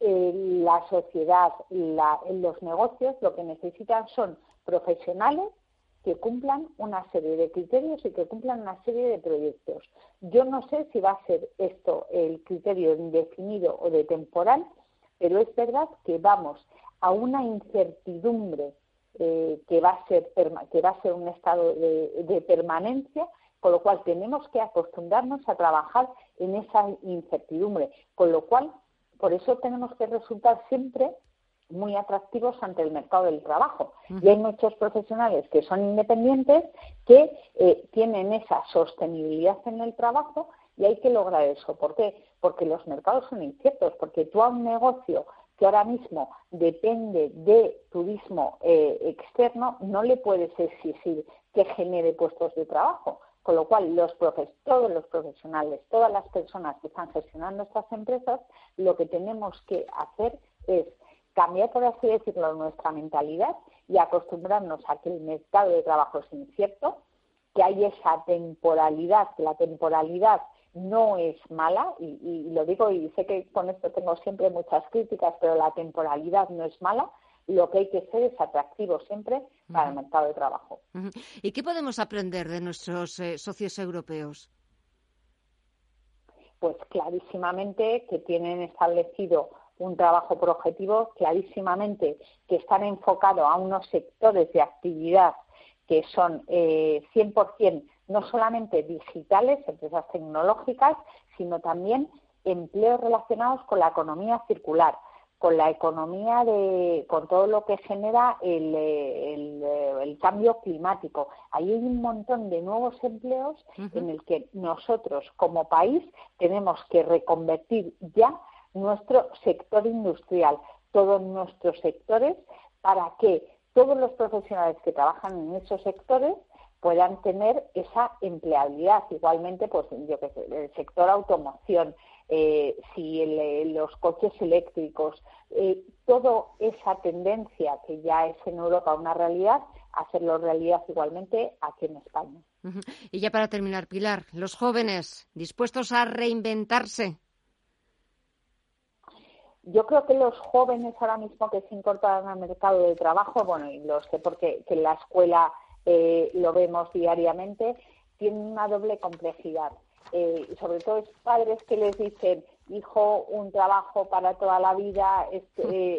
la sociedad, los negocios, lo que necesitan son profesionales que cumplan una serie de criterios y que cumplan una serie de proyectos. Yo no sé si va a ser esto el criterio indefinido o de temporal, pero es verdad que vamos a una incertidumbre que va a ser un estado de permanencia, con lo cual tenemos que acostumbrarnos a trabajar en esa incertidumbre, con lo cual por eso tenemos que resultar siempre muy atractivos ante el mercado del trabajo. Y hay muchos profesionales que son independientes, que tienen esa sostenibilidad en el trabajo, y hay que lograr eso. ¿Por qué? Porque los mercados son inciertos, porque tú a un negocio que ahora mismo depende de turismo externo, no le puedes exigir que genere puestos de trabajo. Con lo cual, todos los profesionales, todas las personas que están gestionando estas empresas, lo que tenemos que hacer es cambiar, por así decirlo, nuestra mentalidad y acostumbrarnos a que el mercado de trabajo es incierto, que hay esa temporalidad, que la temporalidad no es mala, y lo digo y sé que con esto tengo siempre muchas críticas, pero la temporalidad no es mala. Lo que hay que ser es atractivo siempre para el mercado de trabajo. ¿Y qué podemos aprender de nuestros socios europeos? Pues clarísimamente que tienen establecido un trabajo por objetivo, clarísimamente que están enfocados a unos sectores de actividad que son 100% no solamente digitales, empresas tecnológicas, sino también empleos relacionados con la economía circular, con la economía con todo lo que genera el cambio climático. Ahí hay un montón de nuevos empleos en el que nosotros como país tenemos que reconvertir ya nuestro sector industrial, todos nuestros sectores, para que todos los profesionales que trabajan en esos sectores puedan tener esa empleabilidad. Igualmente, pues yo que sé, el sector automoción, los coches eléctricos, toda esa tendencia que ya es en Europa una realidad, hacerlo realidad igualmente aquí en España. Y ya para terminar, Pilar, los jóvenes dispuestos a reinventarse. Yo creo que los jóvenes ahora mismo que se incorporan al mercado de trabajo, bueno, y lo sé porque que en la escuela lo vemos diariamente, tienen una doble complejidad. Sobre todo es padres que les dicen, hijo, un trabajo para toda la vida,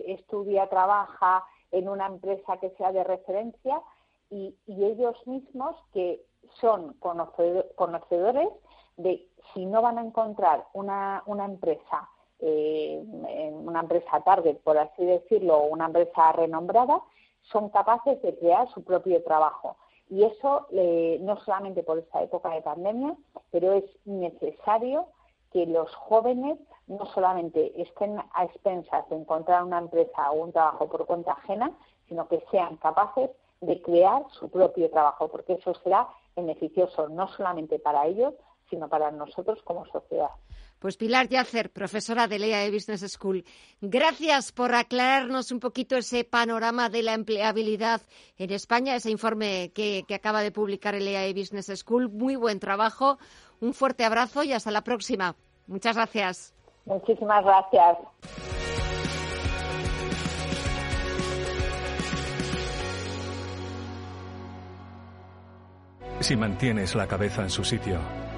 estudia, trabaja en una empresa que sea de referencia, y ellos mismos que son conocedores de si no van a encontrar una empresa target, por así decirlo, o una empresa renombrada, son capaces de crear su propio trabajo. Y eso, no solamente por esta época de pandemia, pero es necesario que los jóvenes no solamente estén a expensas de encontrar una empresa o un trabajo por cuenta ajena, sino que sean capaces de crear su propio trabajo, porque eso será beneficioso no solamente para ellos, sino para nosotros como sociedad. Pues Pilar Yacer, profesora de EAE Business School, gracias por aclararnos un poquito ese panorama de la empleabilidad en España, ese informe que acaba de publicar EAE Business School. Muy buen trabajo, un fuerte abrazo y hasta la próxima. Muchas gracias. Muchísimas gracias. Si mantienes la cabeza en su sitio,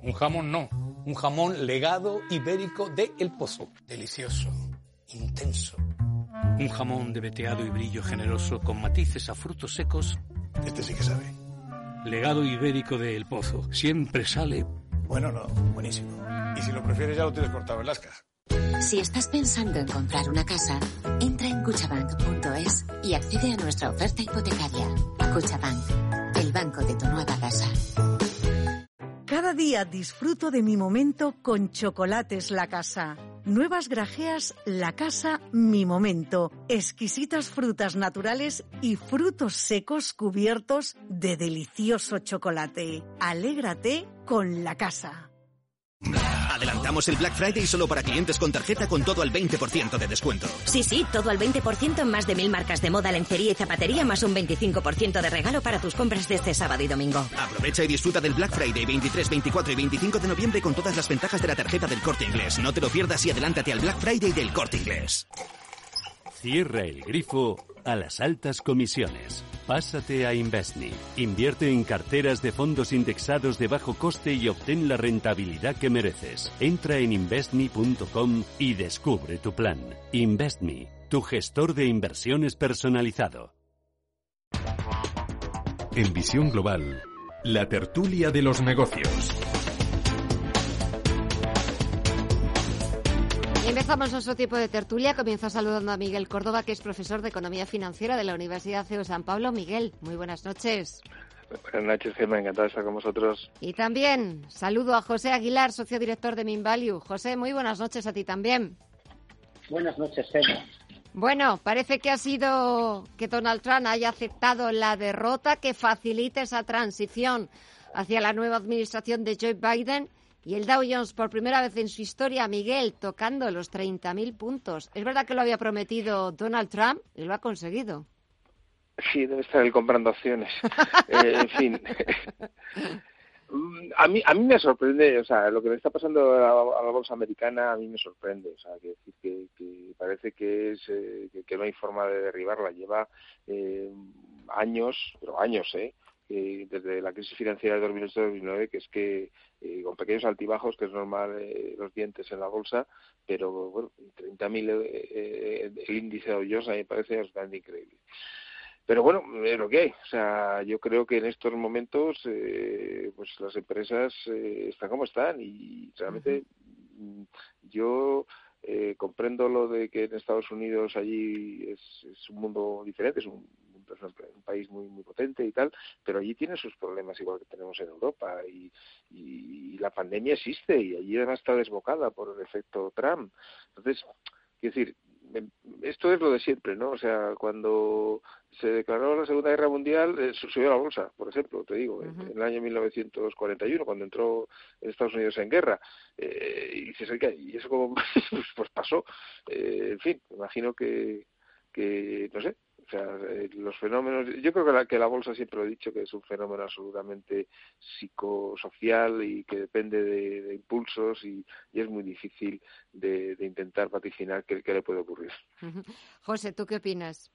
Un jamón no. Un jamón legado ibérico de El Pozo. Delicioso. Intenso. Un jamón de veteado y brillo generoso con matices a frutos secos. Este sí que sabe. Legado ibérico de El Pozo. Siempre sale... Bueno, no. Buenísimo. Y si lo prefieres ya lo tienes cortado en las cajas. Si estás pensando en comprar una casa, entra en CaixaBank.es y accede a nuestra oferta hipotecaria. CaixaBank, el banco de tu nueva casa. Cada día disfruto de mi momento con Chocolates La Casa. Nuevas grajeas La Casa Mi Momento. Exquisitas frutas naturales y frutos secos cubiertos de delicioso chocolate. Alégrate con La Casa. Adelantamos el Black Friday solo para clientes con tarjeta con todo al 20% de descuento. Sí, todo al 20% en más de 1000 marcas de moda, lencería y zapatería, más un 25% de regalo para tus compras de este sábado y domingo. Aprovecha y disfruta del Black Friday 23, 24 y 25 de noviembre con todas las ventajas de la tarjeta del Corte Inglés. No te lo pierdas y adelántate al Black Friday del Corte Inglés. Cierra el grifo a las altas comisiones. Pásate a Investme. Invierte en carteras de fondos indexados de bajo coste y obtén la rentabilidad que mereces. Entra en investme.com y descubre tu plan. Investme, tu gestor de inversiones personalizado. En Visión Global, la tertulia de los negocios. Empezamos nuestro tiempo de tertulia. Comienzo saludando a Miguel Córdoba, que es profesor de Economía Financiera de la Universidad CEU San Pablo. Miguel, muy buenas noches. Buenas noches, Gemma. Encantado de estar con vosotros. Y también saludo a José Aguilar, socio director de Minvalue. José, muy buenas noches a ti también. Buenas noches, Gemma. Bueno, parece que ha sido que Donald Trump haya aceptado la derrota que facilita esa transición hacia la nueva administración de Joe Biden. Y el Dow Jones, por primera vez en su historia, Miguel, tocando los 30.000 puntos. ¿Es verdad que lo había prometido Donald Trump y lo ha conseguido? Sí, debe estar él comprando acciones. En fin. A mí me sorprende, o sea, lo que le está pasando a la bolsa americana a mí me sorprende. O sea, que parece que es que no hay forma de derribarla. Lleva años, desde la crisis financiera de 2008-2009, que es que con pequeños altibajos, que es normal, los dientes en la bolsa, pero bueno, 30.000 el índice de Dow Jones me parece bastante increíble. Pero bueno, es lo que hay. O sea, yo creo que en estos momentos pues las empresas están como están y realmente yo... comprendo lo de que en Estados Unidos allí es un mundo diferente, es un país muy muy potente y tal, pero allí tiene sus problemas igual que tenemos en Europa y la pandemia existe y allí además está desbocada por el efecto Trump. Entonces, quiero decir, esto es lo de siempre, ¿no? O sea, cuando se declaró la Segunda Guerra Mundial, subió la bolsa, por ejemplo, te digo, en el año 1941, cuando entró Estados Unidos en guerra. Y dices, oiga, ¿y eso cómo? Pues pasó. En fin, imagino que no sé. O sea, los fenómenos... Yo creo que la bolsa, siempre lo he dicho, que es un fenómeno absolutamente psicosocial y que depende de impulsos y es muy difícil de intentar vaticinar qué le puede ocurrir. José, ¿tú qué opinas?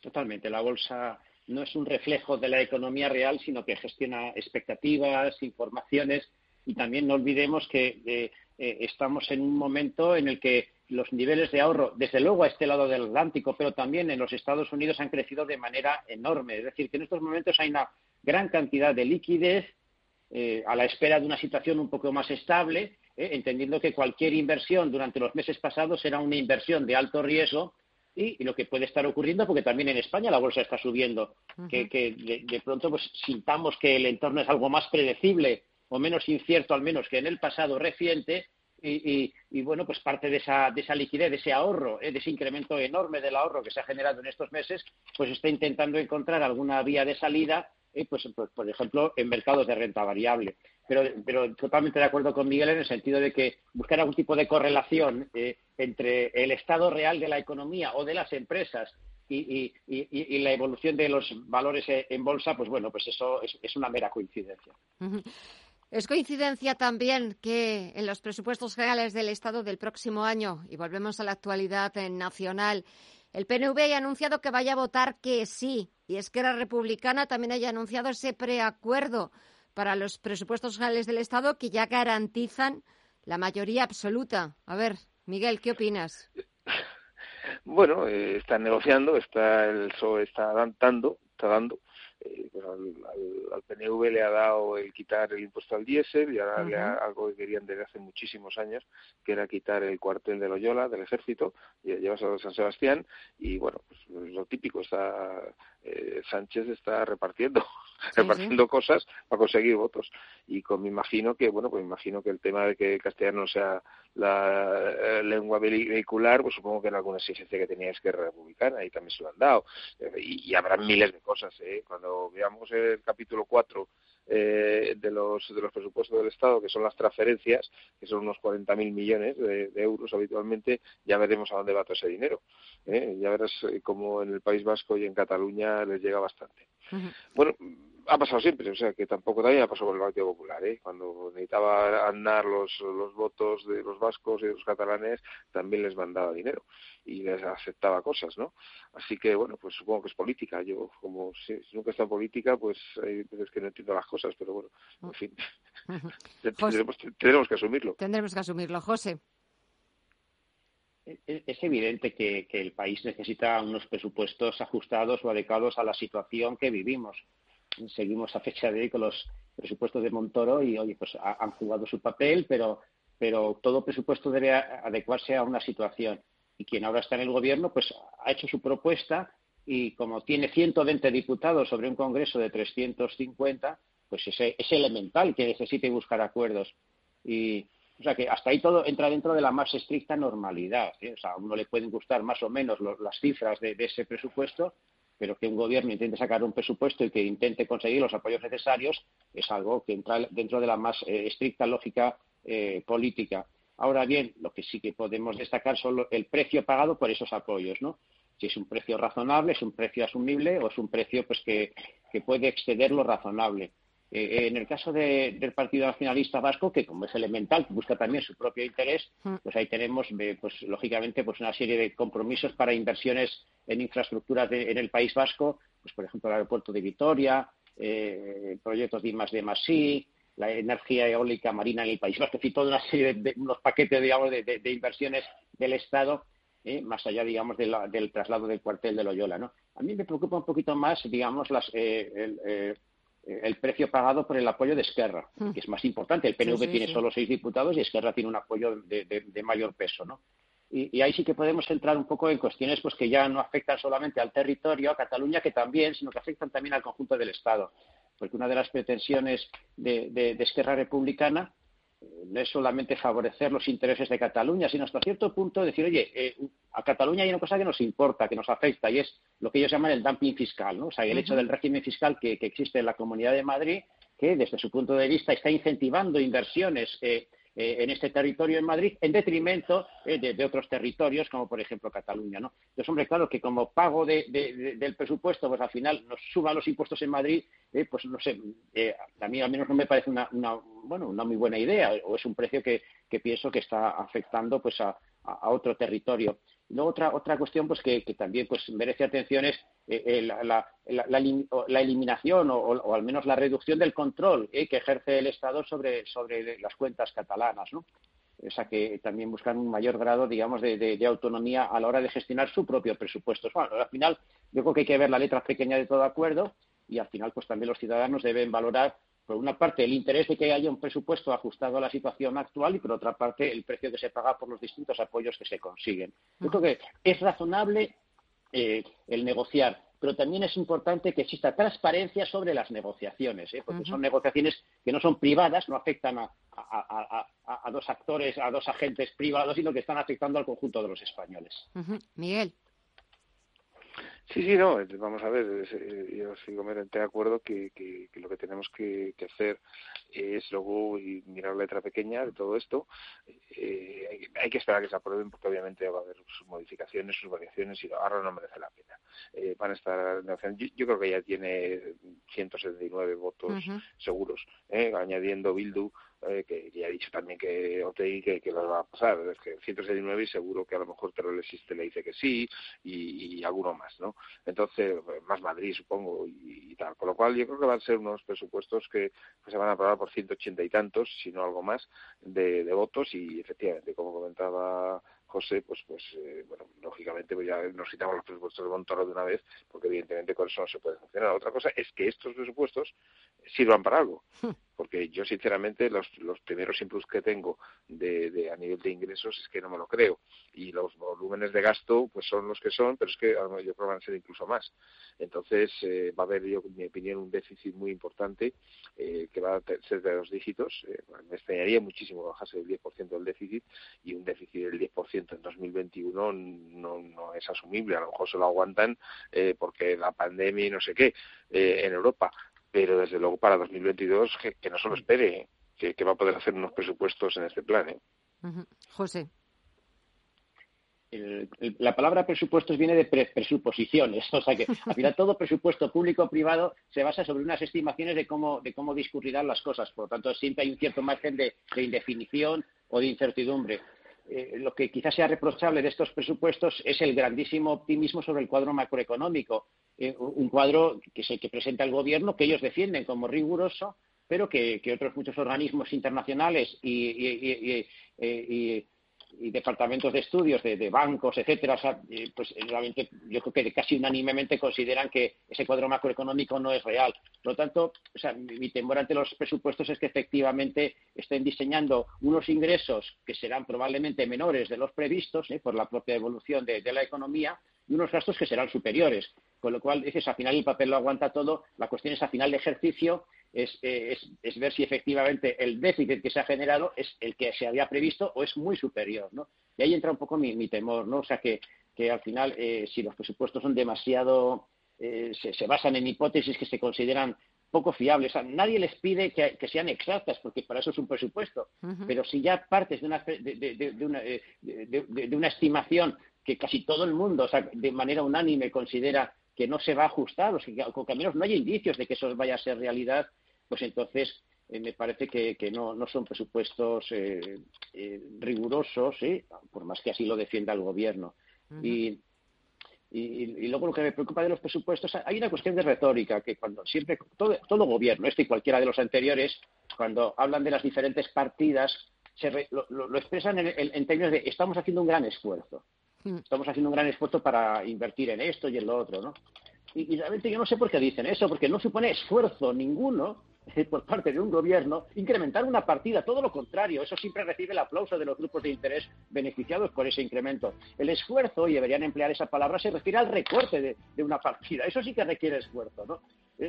Totalmente. La bolsa no es un reflejo de la economía real, sino que gestiona expectativas, informaciones y también no olvidemos que estamos en un momento en el que los niveles de ahorro, desde luego a este lado del Atlántico, pero también en los Estados Unidos han crecido de manera enorme. Es decir, que en estos momentos hay una gran cantidad de liquidez a la espera de una situación un poco más estable, entendiendo que cualquier inversión durante los meses pasados era una inversión de alto riesgo y lo que puede estar ocurriendo, porque también en España la bolsa está subiendo, que de pronto pues sintamos que el entorno es algo más predecible o menos incierto, al menos que en el pasado reciente. Y bueno, pues parte de esa liquidez, de ese ahorro, de ese incremento enorme del ahorro que se ha generado en estos meses, pues está intentando encontrar alguna vía de salida, pues por ejemplo, en mercados de renta variable. Pero totalmente de acuerdo con Miguel en el sentido de que buscar algún tipo de correlación entre el estado real de la economía o de las empresas y la evolución de los valores en bolsa, pues bueno, pues eso es una mera coincidencia. Es coincidencia también que en los presupuestos generales del Estado del próximo año, y volvemos a la actualidad nacional, el PNV haya anunciado que vaya a votar que sí, y Esquerra Republicana también haya anunciado ese preacuerdo para los presupuestos generales del Estado que ya garantizan la mayoría absoluta. A ver, Miguel, ¿qué opinas? Bueno, están negociando, el PSOE está dando. Pues al PNV le ha dado el quitar el impuesto al diésel y ahora algo que querían desde hace muchísimos años, que era quitar el cuartel de Loyola del ejército, llevarse a San Sebastián y bueno, pues, lo típico, Sánchez está repartiendo cosas para conseguir votos y me imagino que el tema de que el castellano sea la lengua vehicular, pues supongo que era alguna exigencia que tenía Esquerra Republicana y también se lo han dado y habrá miles de cosas, cuando veamos el capítulo 4 de los presupuestos del Estado, que son las transferencias, que son unos 40.000 millones de euros habitualmente, ya veremos a dónde va todo ese dinero. Ya verás como en el País Vasco y en Cataluña les llega bastante. Bueno, ha pasado siempre, o sea que también ha pasado con el Partido Popular, cuando necesitaba andar los votos de los vascos y de los catalanes también les mandaba dinero y les aceptaba cosas, ¿no? Así que bueno, pues supongo que es política. Yo como nunca he estado en política, pues hay veces que no entiendo las cosas, pero bueno, en fin, tendremos que asumirlo. Tendremos que asumirlo, José. Es evidente que el país necesita unos presupuestos ajustados o adecuados a la situación que vivimos. Seguimos a fecha de hoy con los presupuestos de Montoro y, oye, pues han jugado su papel, pero todo presupuesto debe adecuarse a una situación. Y quien ahora está en el gobierno, pues ha hecho su propuesta y como tiene 120 diputados sobre un congreso de 350, pues es elemental que necesite buscar acuerdos. O sea que hasta ahí todo entra dentro de la más estricta normalidad, O sea, a uno le pueden gustar más o menos las cifras de ese presupuesto, pero que un gobierno intente sacar un presupuesto y que intente conseguir los apoyos necesarios es algo que entra dentro de la más estricta lógica política. Ahora bien, lo que sí que podemos destacar son el precio pagado por esos apoyos, ¿no? Si es un precio razonable, es un precio asumible o es un precio pues que puede exceder lo razonable. En el caso del Partido Nacionalista Vasco, que como es elemental, busca también su propio interés, pues ahí tenemos, pues lógicamente, pues una serie de compromisos para inversiones en infraestructuras en el País Vasco, pues por ejemplo el aeropuerto de Vitoria, proyectos de I+D+I, la energía eólica marina en el País Vasco, en fin, toda una serie de unos paquetes, digamos, de inversiones del Estado, más allá, digamos, del traslado del cuartel de Loyola, ¿no? A mí me preocupa un poquito más, digamos, el precio pagado por el apoyo de Esquerra, que es más importante. El PNV tiene solo 6 diputados y Esquerra tiene un apoyo de mayor peso, ¿no? Y ahí sí que podemos entrar un poco en cuestiones pues que ya no afectan solamente al territorio, a Cataluña, que también, sino que afectan también al conjunto del Estado. Porque una de las pretensiones de Esquerra Republicana no es solamente favorecer los intereses de Cataluña, sino hasta cierto punto decir, oye, a Cataluña hay una cosa que nos importa, que nos afecta, y es lo que ellos llaman el dumping fiscal, ¿no? O sea, el hecho del régimen fiscal que existe en la Comunidad de Madrid, que desde su punto de vista está incentivando inversiones en este territorio en Madrid, en detrimento de otros territorios, como por ejemplo Cataluña, ¿no? Entonces, hombre, claro que como pago del presupuesto, pues al final nos suban los impuestos en Madrid, pues no sé, a mí al menos no me parece una muy buena idea, o es un precio que pienso que está afectando pues a otro territorio. Luego otra cuestión pues que también pues merece atención es la eliminación o al menos la reducción del control que ejerce el Estado sobre las cuentas catalanas, ¿no? O sea, que también buscan un mayor grado, digamos, de autonomía a la hora de gestionar su propio presupuesto. Bueno, al final yo creo que hay que ver la letra pequeña de todo acuerdo y al final pues también los ciudadanos deben valorar, por una parte, el interés de que haya un presupuesto ajustado a la situación actual y, por otra parte, el precio que se paga por los distintos apoyos que se consiguen. Yo creo que es razonable el negociar, pero también es importante que exista transparencia sobre las negociaciones, porque son negociaciones que no son privadas, no afectan a dos actores, a dos agentes privados, sino que están afectando al conjunto de los españoles. Miguel. Sí, no, vamos a ver, yo estoy completamente de acuerdo que lo que tenemos que hacer es luego mirar la letra pequeña de todo esto. Hay que esperar a que se aprueben porque obviamente va a haber sus modificaciones, sus variaciones y ahora no merece la pena. Van a estar negociando. Yo creo que ya tiene 179 votos seguros, añadiendo Bildu, que ya ha dicho también que OTI que lo va a pasar, es que 179 y seguro que a lo mejor Terrorexiste le dice que sí y alguno más, ¿no? Entonces, más Madrid supongo y tal, con lo cual yo creo que van a ser unos presupuestos que se van a aprobar por 180 y tantos, si no algo más de votos y efectivamente, como comentaba José, pues, lógicamente pues ya nos quitamos los presupuestos de Montoro de una vez, porque evidentemente con eso no se puede funcionar. Otra cosa es que estos presupuestos sirvan para algo, porque yo sinceramente los primeros inputs que tengo a nivel de ingresos es que no me lo creo, y los volúmenes de gasto pues son los que son, pero es que a lo mejor yo creo van a ser incluso más. Entonces va a haber, yo en mi opinión, un déficit muy importante que va a ser de dos dígitos. Me extrañaría muchísimo que bajase el 10% del déficit, y un déficit del 10% en 2021 no es asumible. A lo mejor se lo aguantan porque la pandemia y no sé qué en Europa, pero desde luego para 2022 que no se lo espere, que va a poder hacer unos presupuestos en este plan. José. La palabra presupuestos viene de presuposiciones, o sea que al final todo presupuesto público o privado se basa sobre unas estimaciones de cómo discurrirán las cosas, por lo tanto siempre hay un cierto margen de indefinición o de incertidumbre. Lo que quizás sea reprochable de estos presupuestos es el grandísimo optimismo sobre el cuadro macroeconómico, un cuadro que presenta el Gobierno, que ellos defienden como riguroso, pero que otros muchos organismos internacionales y departamentos de estudios de bancos, etcétera, o sea, pues realmente yo creo que casi unánimemente consideran que ese cuadro macroeconómico no es real. Por lo tanto, o sea, mi temor ante los presupuestos es que efectivamente estén diseñando unos ingresos que serán probablemente menores de los previstos por la propia evolución de la economía, y unos gastos que serán superiores. Con lo cual, dices, al final el papel lo aguanta todo. La cuestión es, al final de ejercicio, es ver si efectivamente el déficit que se ha generado es el que se había previsto o es muy superior, ¿no? Y ahí entra un poco mi temor, ¿no? O sea, que al final, si los presupuestos son demasiado... se basan en hipótesis que se consideran poco fiables. O sea, nadie les pide que sean exactas, porque para eso es un presupuesto. Pero si ya partes de una estimación que casi todo el mundo, o sea, de manera unánime, considera que no se va a ajustar, o sea, que al menos no hay indicios de que eso vaya a ser realidad, pues entonces me parece que no son presupuestos rigurosos, por más que así lo defienda el Gobierno. Y luego lo que me preocupa de los presupuestos, hay una cuestión de retórica, que cuando siempre, todo Gobierno, este y cualquiera de los anteriores, cuando hablan de las diferentes partidas, lo expresan en términos de estamos haciendo un gran esfuerzo. Estamos haciendo un gran esfuerzo para invertir en esto y en lo otro, ¿no? Y realmente yo no sé por qué dicen eso, porque no supone esfuerzo ninguno por parte de un gobierno incrementar una partida, todo lo contrario, eso siempre recibe el aplauso de los grupos de interés beneficiados por ese incremento. El esfuerzo, y deberían emplear esa palabra, se refiere al recorte de una partida, eso sí que requiere esfuerzo, ¿no?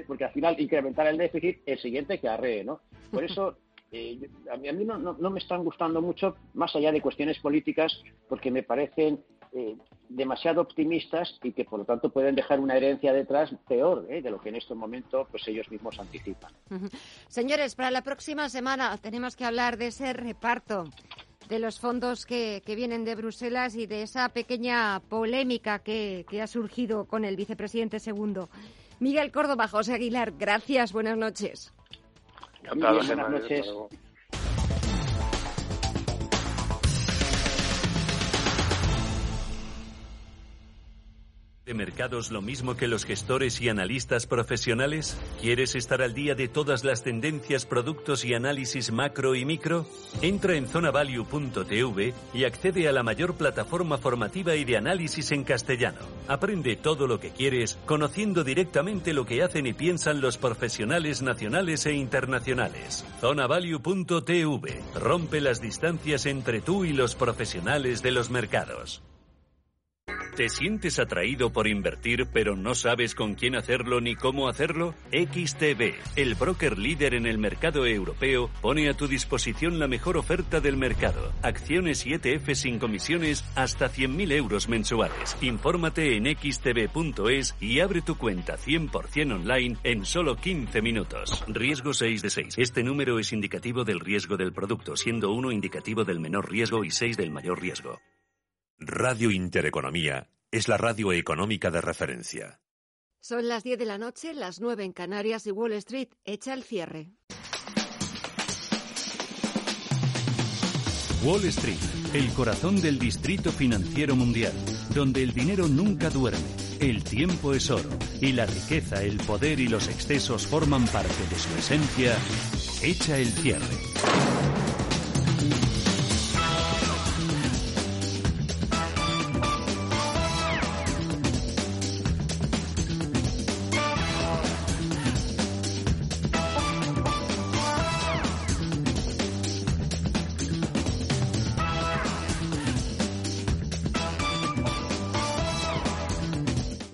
Porque al final incrementar el déficit, el siguiente que arree, ¿no? Por eso A mí no me están gustando mucho, más allá de cuestiones políticas, porque me parecen demasiado optimistas y que por lo tanto pueden dejar una herencia detrás peor de lo que en este momento pues ellos mismos anticipan. Señores, para la próxima semana tenemos que hablar de ese reparto de los fondos que vienen de Bruselas y de esa pequeña polémica que ha surgido con el vicepresidente segundo. Miguel Córdoba, José Aguilar, gracias, buenas noches. Encantado, bien, buenas noches. ¿De mercados lo mismo que los gestores y analistas profesionales? ¿Quieres estar al día de todas las tendencias, productos y análisis macro y micro? Entra en zonavalue.tv y accede a la mayor plataforma formativa y de análisis en castellano. Aprende todo lo que quieres, conociendo directamente lo que hacen y piensan los profesionales nacionales e internacionales. Zonavalue.tv. Rompe las distancias entre tú y los profesionales de los mercados. ¿Te sientes atraído por invertir pero no sabes con quién hacerlo ni cómo hacerlo? XTB, el broker líder en el mercado europeo, pone a tu disposición la mejor oferta del mercado. Acciones y ETF sin comisiones hasta 100.000 euros mensuales. Infórmate en xtb.es y abre tu cuenta 100% online en solo 15 minutos. Riesgo 6 de 6. Este número es indicativo del riesgo del producto, siendo 1 indicativo del menor riesgo y 6 del mayor riesgo. Radio Intereconomía es la radio económica de referencia. Son las 10 de la noche, las 9 en Canarias y Wall Street echa el cierre. Wall Street, el corazón del distrito financiero mundial, donde el dinero nunca duerme, el tiempo es oro y la riqueza, el poder y los excesos forman parte de su esencia, echa el cierre.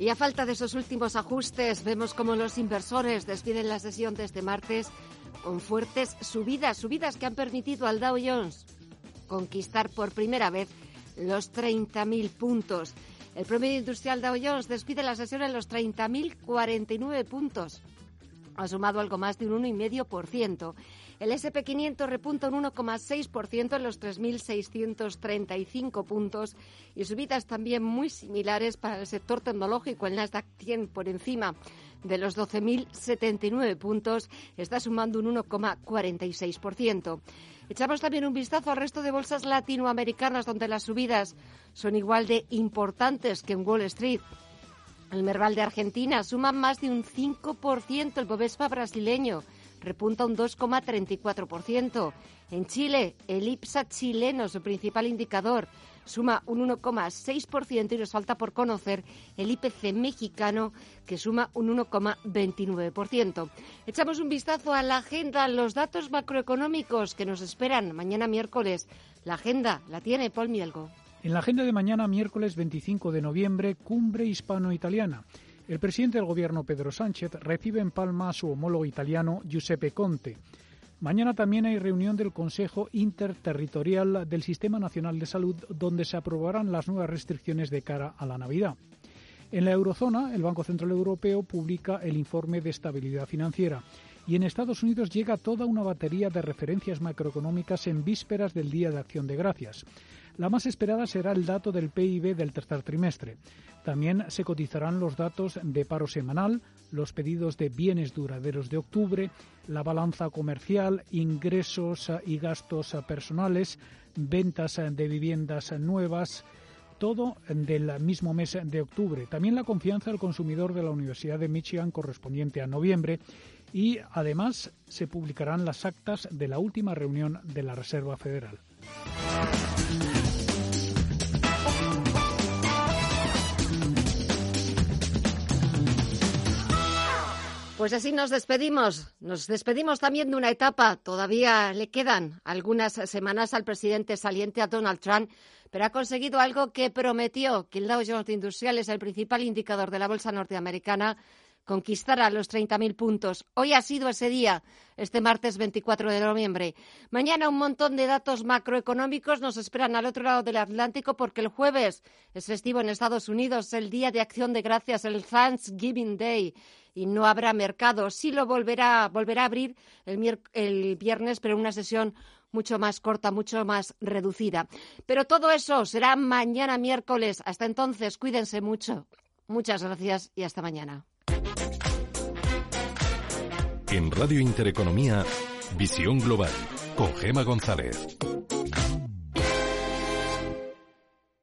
Y a falta de esos últimos ajustes, vemos cómo los inversores despiden la sesión de este martes con fuertes subidas que han permitido al Dow Jones conquistar por primera vez los 30.000 puntos. El promedio industrial Dow Jones despide la sesión en los 30.049 puntos. Ha sumado algo más de un 1,5%. El S&P 500 repunta un 1,6% en los 3.635 puntos y subidas también muy similares para el sector tecnológico. El Nasdaq 100 por encima de los 12.079 puntos está sumando un 1,46%. Echamos también un vistazo al resto de bolsas latinoamericanas donde las subidas son igual de importantes que en Wall Street. El Merval de Argentina suma más de un 5%, el Bovespa brasileño repunta un 2,34%. En Chile, el IPSA chileno, su principal indicador, suma un 1,6% y nos falta por conocer el IPC mexicano, que suma un 1,29%. Echamos un vistazo a la agenda, los datos macroeconómicos que nos esperan mañana miércoles. La agenda la tiene Paul Mielgo. En la agenda de mañana, miércoles 25 de noviembre, cumbre hispano-italiana. El presidente del gobierno, Pedro Sánchez, recibe en Palma a su homólogo italiano, Giuseppe Conte. Mañana también hay reunión del Consejo Interterritorial del Sistema Nacional de Salud, donde se aprobarán las nuevas restricciones de cara a la Navidad. En la eurozona, el Banco Central Europeo publica el informe de estabilidad financiera. Y en Estados Unidos llega toda una batería de referencias macroeconómicas en vísperas del Día de Acción de Gracias. La más esperada será el dato del PIB del tercer trimestre. También se cotizarán los datos de paro semanal, los pedidos de bienes duraderos de octubre, la balanza comercial, ingresos y gastos personales, ventas de viviendas nuevas, todo del mismo mes de octubre. También la confianza del consumidor de la Universidad de Michigan correspondiente a noviembre. Y además se publicarán las actas de la última reunión de la Reserva Federal. Pues así nos despedimos. Nos despedimos también de una etapa. Todavía le quedan algunas semanas al presidente saliente, a Donald Trump, pero ha conseguido algo que prometió, que el Dow Jones Industrial es el principal indicador de la bolsa norteamericana. conquistará los 30.000 puntos. Hoy ha sido ese día, este martes 24 de noviembre. Mañana un montón de datos macroeconómicos nos esperan al otro lado del Atlántico porque el jueves es festivo en Estados Unidos, el Día de Acción de Gracias, el Thanksgiving Day, y no habrá mercado. Sí lo volverá a abrir el viernes, pero en una sesión mucho más corta, mucho más reducida. Pero todo eso será mañana miércoles. Hasta entonces, cuídense mucho. Muchas gracias y hasta mañana. En Radio Intereconomía, Visión Global, con Gema González.